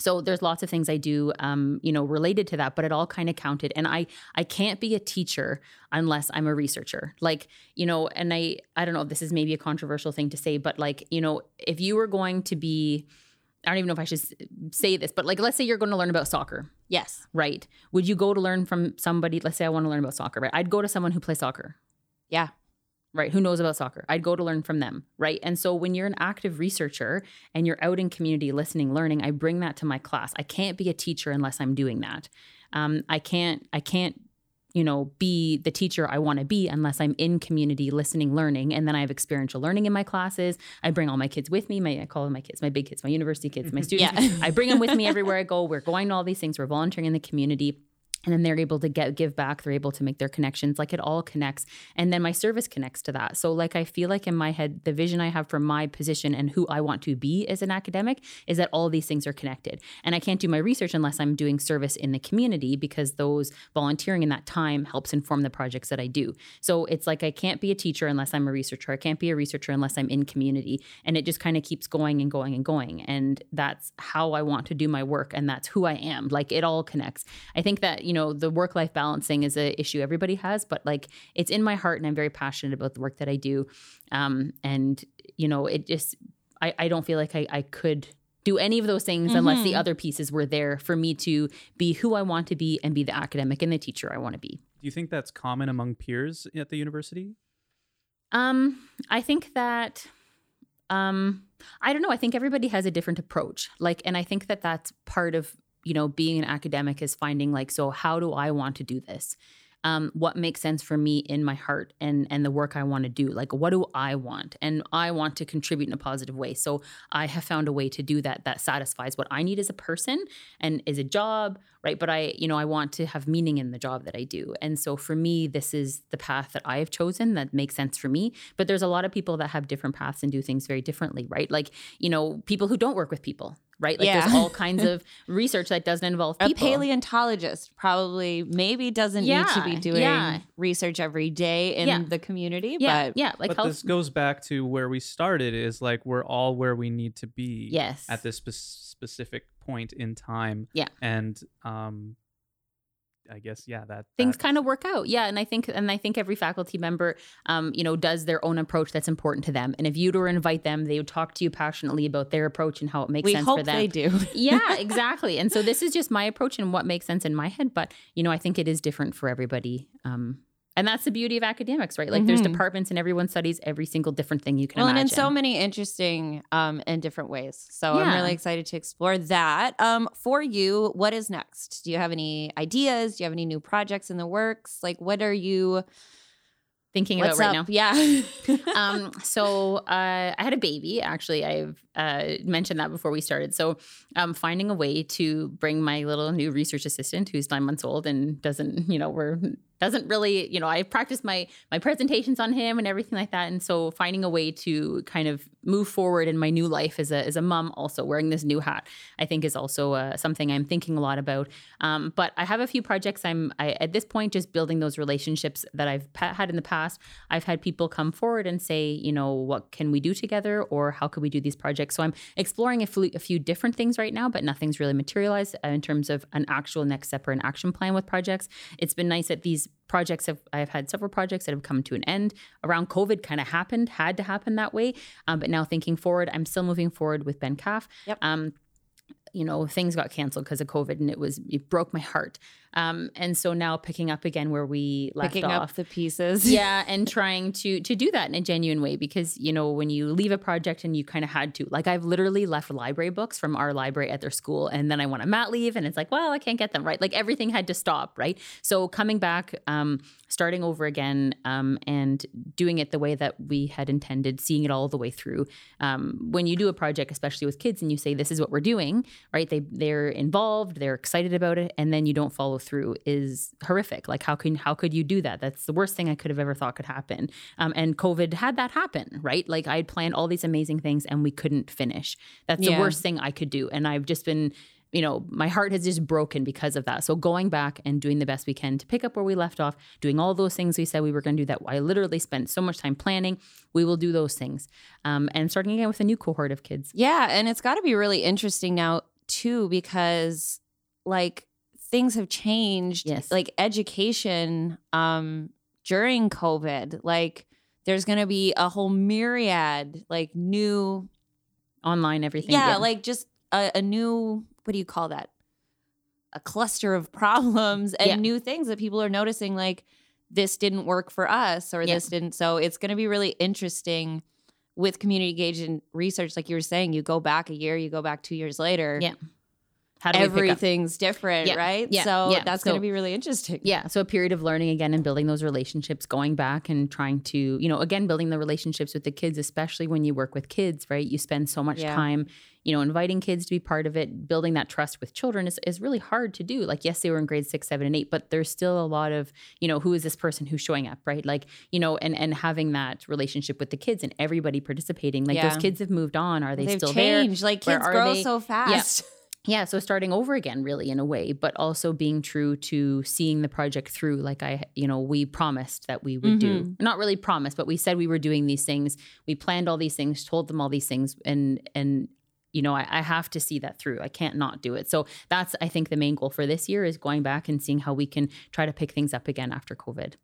So there's lots of things I do, um, you know, related to that, but it all kind of counted. And I, I can't be a teacher unless I'm a researcher. Like, you know, and I, I don't know, this is maybe a controversial thing to say, but like, you know, if you were going to be, I don't even know if I should say this, but like, let's say you're going to learn about soccer. Yes. Right. Would you go to learn from somebody? Let's say I want to learn about soccer, right? I'd go to someone who plays soccer. Yeah. Right. Who knows about soccer? I'd go to learn from them. Right. And so when you're an active researcher and you're out in community listening, learning, I bring that to my class. I can't be a teacher unless I'm doing that. Um, I can't, I can't, you know, be the teacher I want to be unless I'm in community listening, learning. And then I have experiential learning in my classes. I bring all my kids with me. My, I call them my kids, my big kids, my university kids, mm-hmm. my students. Yeah. I bring them with me everywhere I go. We're going to all these things. We're volunteering in the community. And then they're able to get give back. They're able to make their connections. Like it all connects. And then my service connects to that. So like I feel like in my head, the vision I have for my position and who I want to be as an academic is that all these things are connected. And I can't do my research unless I'm doing service in the community, because those volunteering in that time helps inform the projects that I do. So it's like I can't be a teacher unless I'm a researcher. I can't be a researcher unless I'm in community. And it just kind of keeps going and going and going. And that's how I want to do my work. And that's who I am. Like it all connects. I think that, you know, the work-life balancing is an issue everybody has, but like it's in my heart and I'm very passionate about the work that I do. Um, and, you know, it just, I, I don't feel like I, I could do any of those things mm-hmm. unless the other pieces were there for me to be who I want to be and be the academic and the teacher I want to be. Do you think that's common among peers at the university? Um, I think that... Um, I don't know. I think everybody has a different approach. Like, and I think that that's part of, you know, being an academic is finding like, so how do I want to do this? Um, what makes sense for me in my heart and, and the work I want to do? Like, what do I want? And I want to contribute in a positive way. So I have found a way to do that that satisfies what I need as a person and is a job, right? But I, you know, I want to have meaning in the job that I do. And so for me, this is the path that I have chosen that makes sense for me. But there's a lot of people that have different paths and do things very differently, right? Like, you know, people who don't work with people. Right? Like yeah. There's all kinds of research that doesn't involve people. A paleontologist probably maybe doesn't yeah. need to be doing yeah. research every day in yeah. the community. Yeah. But, yeah. Like but health- this goes back to where we started, is like we're all where we need to be yes. at this spe- specific point in time. Yeah. And um I guess, yeah, that things kind of work out. Yeah. And I think, and I think every faculty member, um, you know, does their own approach that's important to them. And if you were to invite them, they would talk to you passionately about their approach and how it makes we sense hope for them. They do. Yeah, exactly. And so this is just my approach and what makes sense in my head. But, you know, I think it is different for everybody. Um, And that's the beauty of academics, right? Like mm-hmm. there's departments and everyone studies every single different thing you can well, imagine. And in so many interesting um, and different ways. So yeah. I'm really excited to explore that. Um, for you, what is next? Do you have any ideas? Do you have any new projects in the works? Like what are you thinking What's about right up? Now? Yeah. um, so uh, I had a baby, actually. I've uh, mentioned that before we started. So um, finding a way to bring my little new research assistant who's nine months old and doesn't, you know, we're... doesn't really, you know, I practiced my my presentations on him and everything like that. And so finding a way to kind of move forward in my new life as a as a mom, also wearing this new hat, I think is also uh, something I'm thinking a lot about. Um, but I have a few projects. I'm I, at this point just building those relationships that I've pa- had in the past. I've had people come forward and say, you know, what can we do together, or how could we do these projects? So I'm exploring a, fl- a few different things right now, but nothing's really materialized in terms of an actual next step or an action plan with projects. It's been nice that these projects have, I've had several projects that have come to an end around COVID. Kind of happened, had to happen that way. Um, but now thinking forward, I'm still moving forward with Ben Calf. Yep. Um, you know, things got canceled because of COVID and it was, it broke my heart. Um, and so now picking up again where we left picking off. Picking up the pieces. Yeah. And trying to, to do that in a genuine way, because, you know, when you leave a project and you kind of had to, like I've literally left library books from our library at their school and then I went on mat leave and it's like, well, I can't get them. Right. Like everything had to stop. Right. So coming back, um, starting over again, um, and doing it the way that we had intended, seeing it all the way through. Um, when you do a project, especially with kids, and you say, this is what we're doing, right. They, they're involved, they're excited about it. And then you don't follow through is horrific. Like how can how could you do that? That's the worst thing I could have ever thought could happen. Um, and COVID had that happen, right? Like I had planned all these amazing things and we couldn't finish. That's yeah. the worst thing I could do. And I've just been, you know, my heart has just broken because of that. So going back and doing the best we can to pick up where we left off, doing all those things we said we were going to do that I literally spent so much time planning. We will do those things. Um, and starting again with a new cohort of kids. Yeah. And it's got to be really interesting now too, because like things have changed. Yes. Like education um, during COVID, like there's going to be a whole myriad, like new online everything. Yeah, yeah. Like just a, a new, what do you call that? A cluster of problems and yeah. new things that people are noticing, like this didn't work for us or yeah. this didn't. So it's going to be really interesting with community engagement research. Like you were saying, you go back a year, you go back two years later. Yeah. How do everything's different, yeah. right? Yeah. So yeah. that's so, going to be really interesting. Yeah. So a period of learning again and building those relationships, going back and trying to, you know, again, building the relationships with the kids, especially when you work with kids, right? You spend so much yeah. time, you know, inviting kids to be part of it. Building that trust with children is, is really hard to do. Like, yes, they were in grade six, seven, and eight, but there's still a lot of, you know, who is this person who's showing up, right? Like, you know, and, and having that relationship with the kids and everybody participating. Like yeah. those kids have moved on. Are they They've still changed. There? Like kids grow they? so fast. Yeah. Yeah. So starting over again, really, in a way, but also being true to seeing the project through. Like I, you know, we promised that we would mm-hmm. do, not really promised, but we said we were doing these things. We planned all these things, told them all these things. And, and, you know, I, I have to see that through. I can't not do it. So that's, I think, the main goal for this year is going back and seeing how we can try to pick things up again after COVID.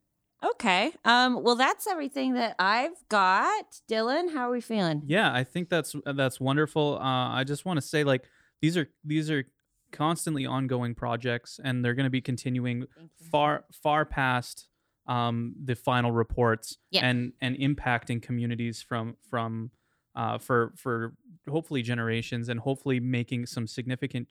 Okay. Um, well, that's everything that I've got. Dylan, how are we feeling? Yeah, I think that's, that's wonderful. Uh, I just want to say, like, These are these are constantly ongoing projects, and they're going to be continuing far far past um, the final reports yeah. and and impacting communities from from uh, for for hopefully generations, and hopefully making some significant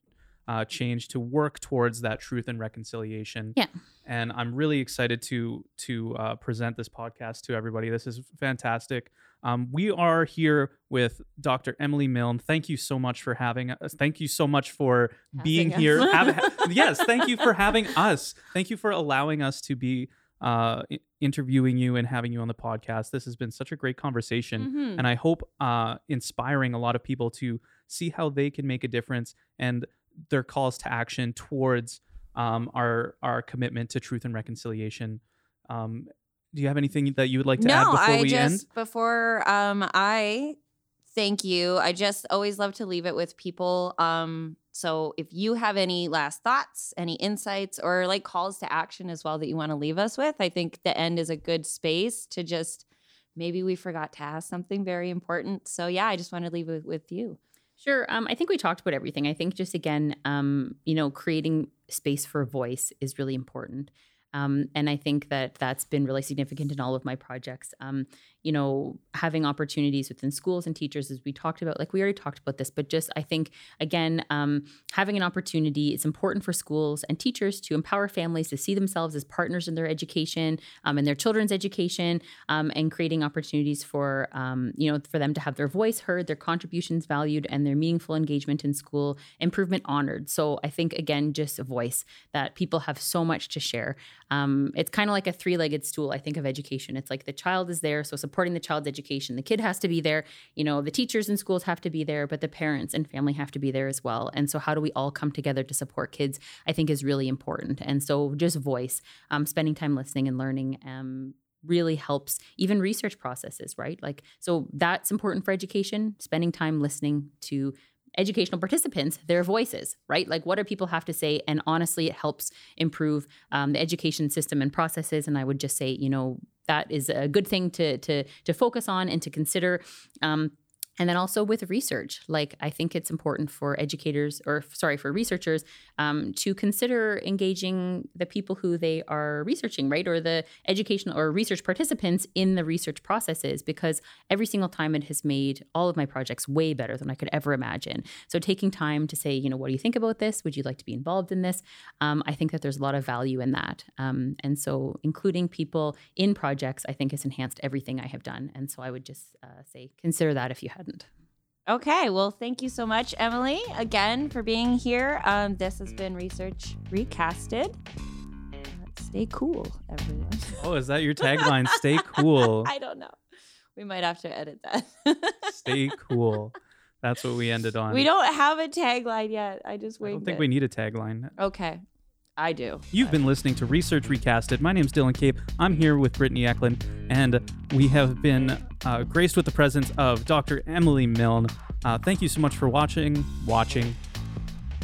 uh, change to work towards that truth and reconciliation. Yeah, and I'm really excited to to uh, present this podcast to everybody. This is fantastic. Um, we are here with Doctor Emily Milne. Thank you so much for having us. Thank you so much for having being us. here. Have, ha- yes, thank you for having us. Thank you for allowing us to be uh, interviewing you and having you on the podcast. This has been such a great conversation, mm-hmm. and I hope uh, inspiring a lot of people to see how they can make a difference and their calls to action towards um, our our commitment to truth and reconciliation. Um, Do you have anything that you would like to no, add before I we just, end? Before um, I thank you, I just always love to leave it with people. Um, so if you have any last thoughts, any insights, or like calls to action as well that you want to leave us with, I think the end is a good space to just, maybe we forgot to ask something very important. So yeah, I just want to leave it with you. Sure. Um, I think we talked about everything. I think just again, um, you know, creating space for voice is really important. Um, and I think that that's been really significant in all of my projects. Um, you know, having opportunities within schools and teachers, as we talked about, like we already talked about this, but just I think, again, um, having an opportunity, it's important for schools and teachers to empower families to see themselves as partners in their education um, and their children's education um, and creating opportunities for, um, you know, for them to have their voice heard, their contributions valued, and their meaningful engagement in school improvement honored. So I think, again, just a voice that people have so much to share. Um, it's kind of like a three-legged stool, I think, of education. It's like the child is there, so supporting the child's education. The kid has to be there. You know, the teachers in schools have to be there, but the parents and family have to be there as well. And so how do we all come together to support kids, I think, is really important. And so just voice, um, spending time listening and learning um, really helps even research processes, right? Like, so that's important for education, spending time listening to educational participants, their voices, right? Like what do people have to say? And honestly, it helps improve um, the education system and processes. And I would just say, you know, that is a good thing to to to focus on and to consider. Um, and then also with research, like I think it's important for educators or sorry, for researchers um, to consider engaging the people who they are researching, right? Or the educational or research participants in the research processes, because every single time it has made all of my projects way better than I could ever imagine. So taking time to say, you know, what do you think about this? Would you like to be involved in this? Um, I think that there's a lot of value in that. Um, and so including people in projects, I think has enhanced everything I have done. And so I would just uh, say, consider that if you had. Okay, well, thank you so much, Emily, again for being here. Um, this has been Research Recasted. Uh, stay cool, everyone. Oh, is that your tagline? Stay cool. I don't know. We might have to edit that. Stay cool. That's what we ended on. We don't have a tagline yet. I just winged it. I don't think it. we need a tagline. Okay. I do. You've been listening to Research Recasted. My name's Dylan Cape. I'm here with Brittany Eklund, and we have been uh, graced with the presence of Doctor Emily Milne. Uh, thank you so much for watching, watching,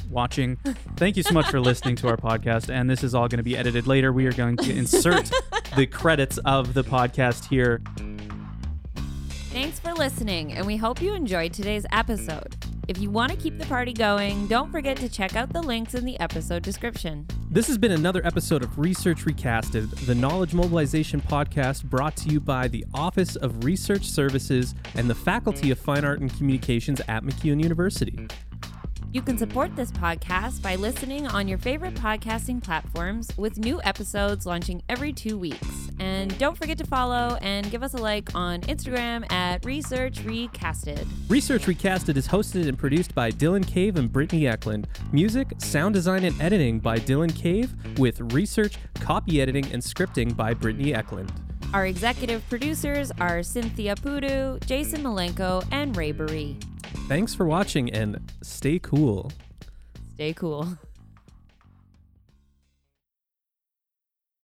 watching. Thank you so much for listening to our podcast. And this is all going to be edited later. We are going to insert the credits of the podcast here. Thanks for listening, and we hope you enjoyed today's episode. If you want to keep the party going, don't forget to check out the links in the episode description. This has been another episode of Research Recasted, the knowledge mobilization podcast brought to you by the Office of Research Services and the Faculty of Fine Art and Communications at MacEwan University. You can support this podcast by listening on your favorite podcasting platforms, with new episodes launching every two weeks. And don't forget to follow and give us a like on Instagram at Research Recasted. Research Recasted is hosted and produced by Dylan Cave and Brittany Eklund. Music, sound design, and editing by Dylan Cave, with research, copy editing, and scripting by Brittany Eklund. Our executive producers are Cynthia Puddu, Jason Malenko, and Ray Baree. Thanks for watching, and stay cool. Stay cool.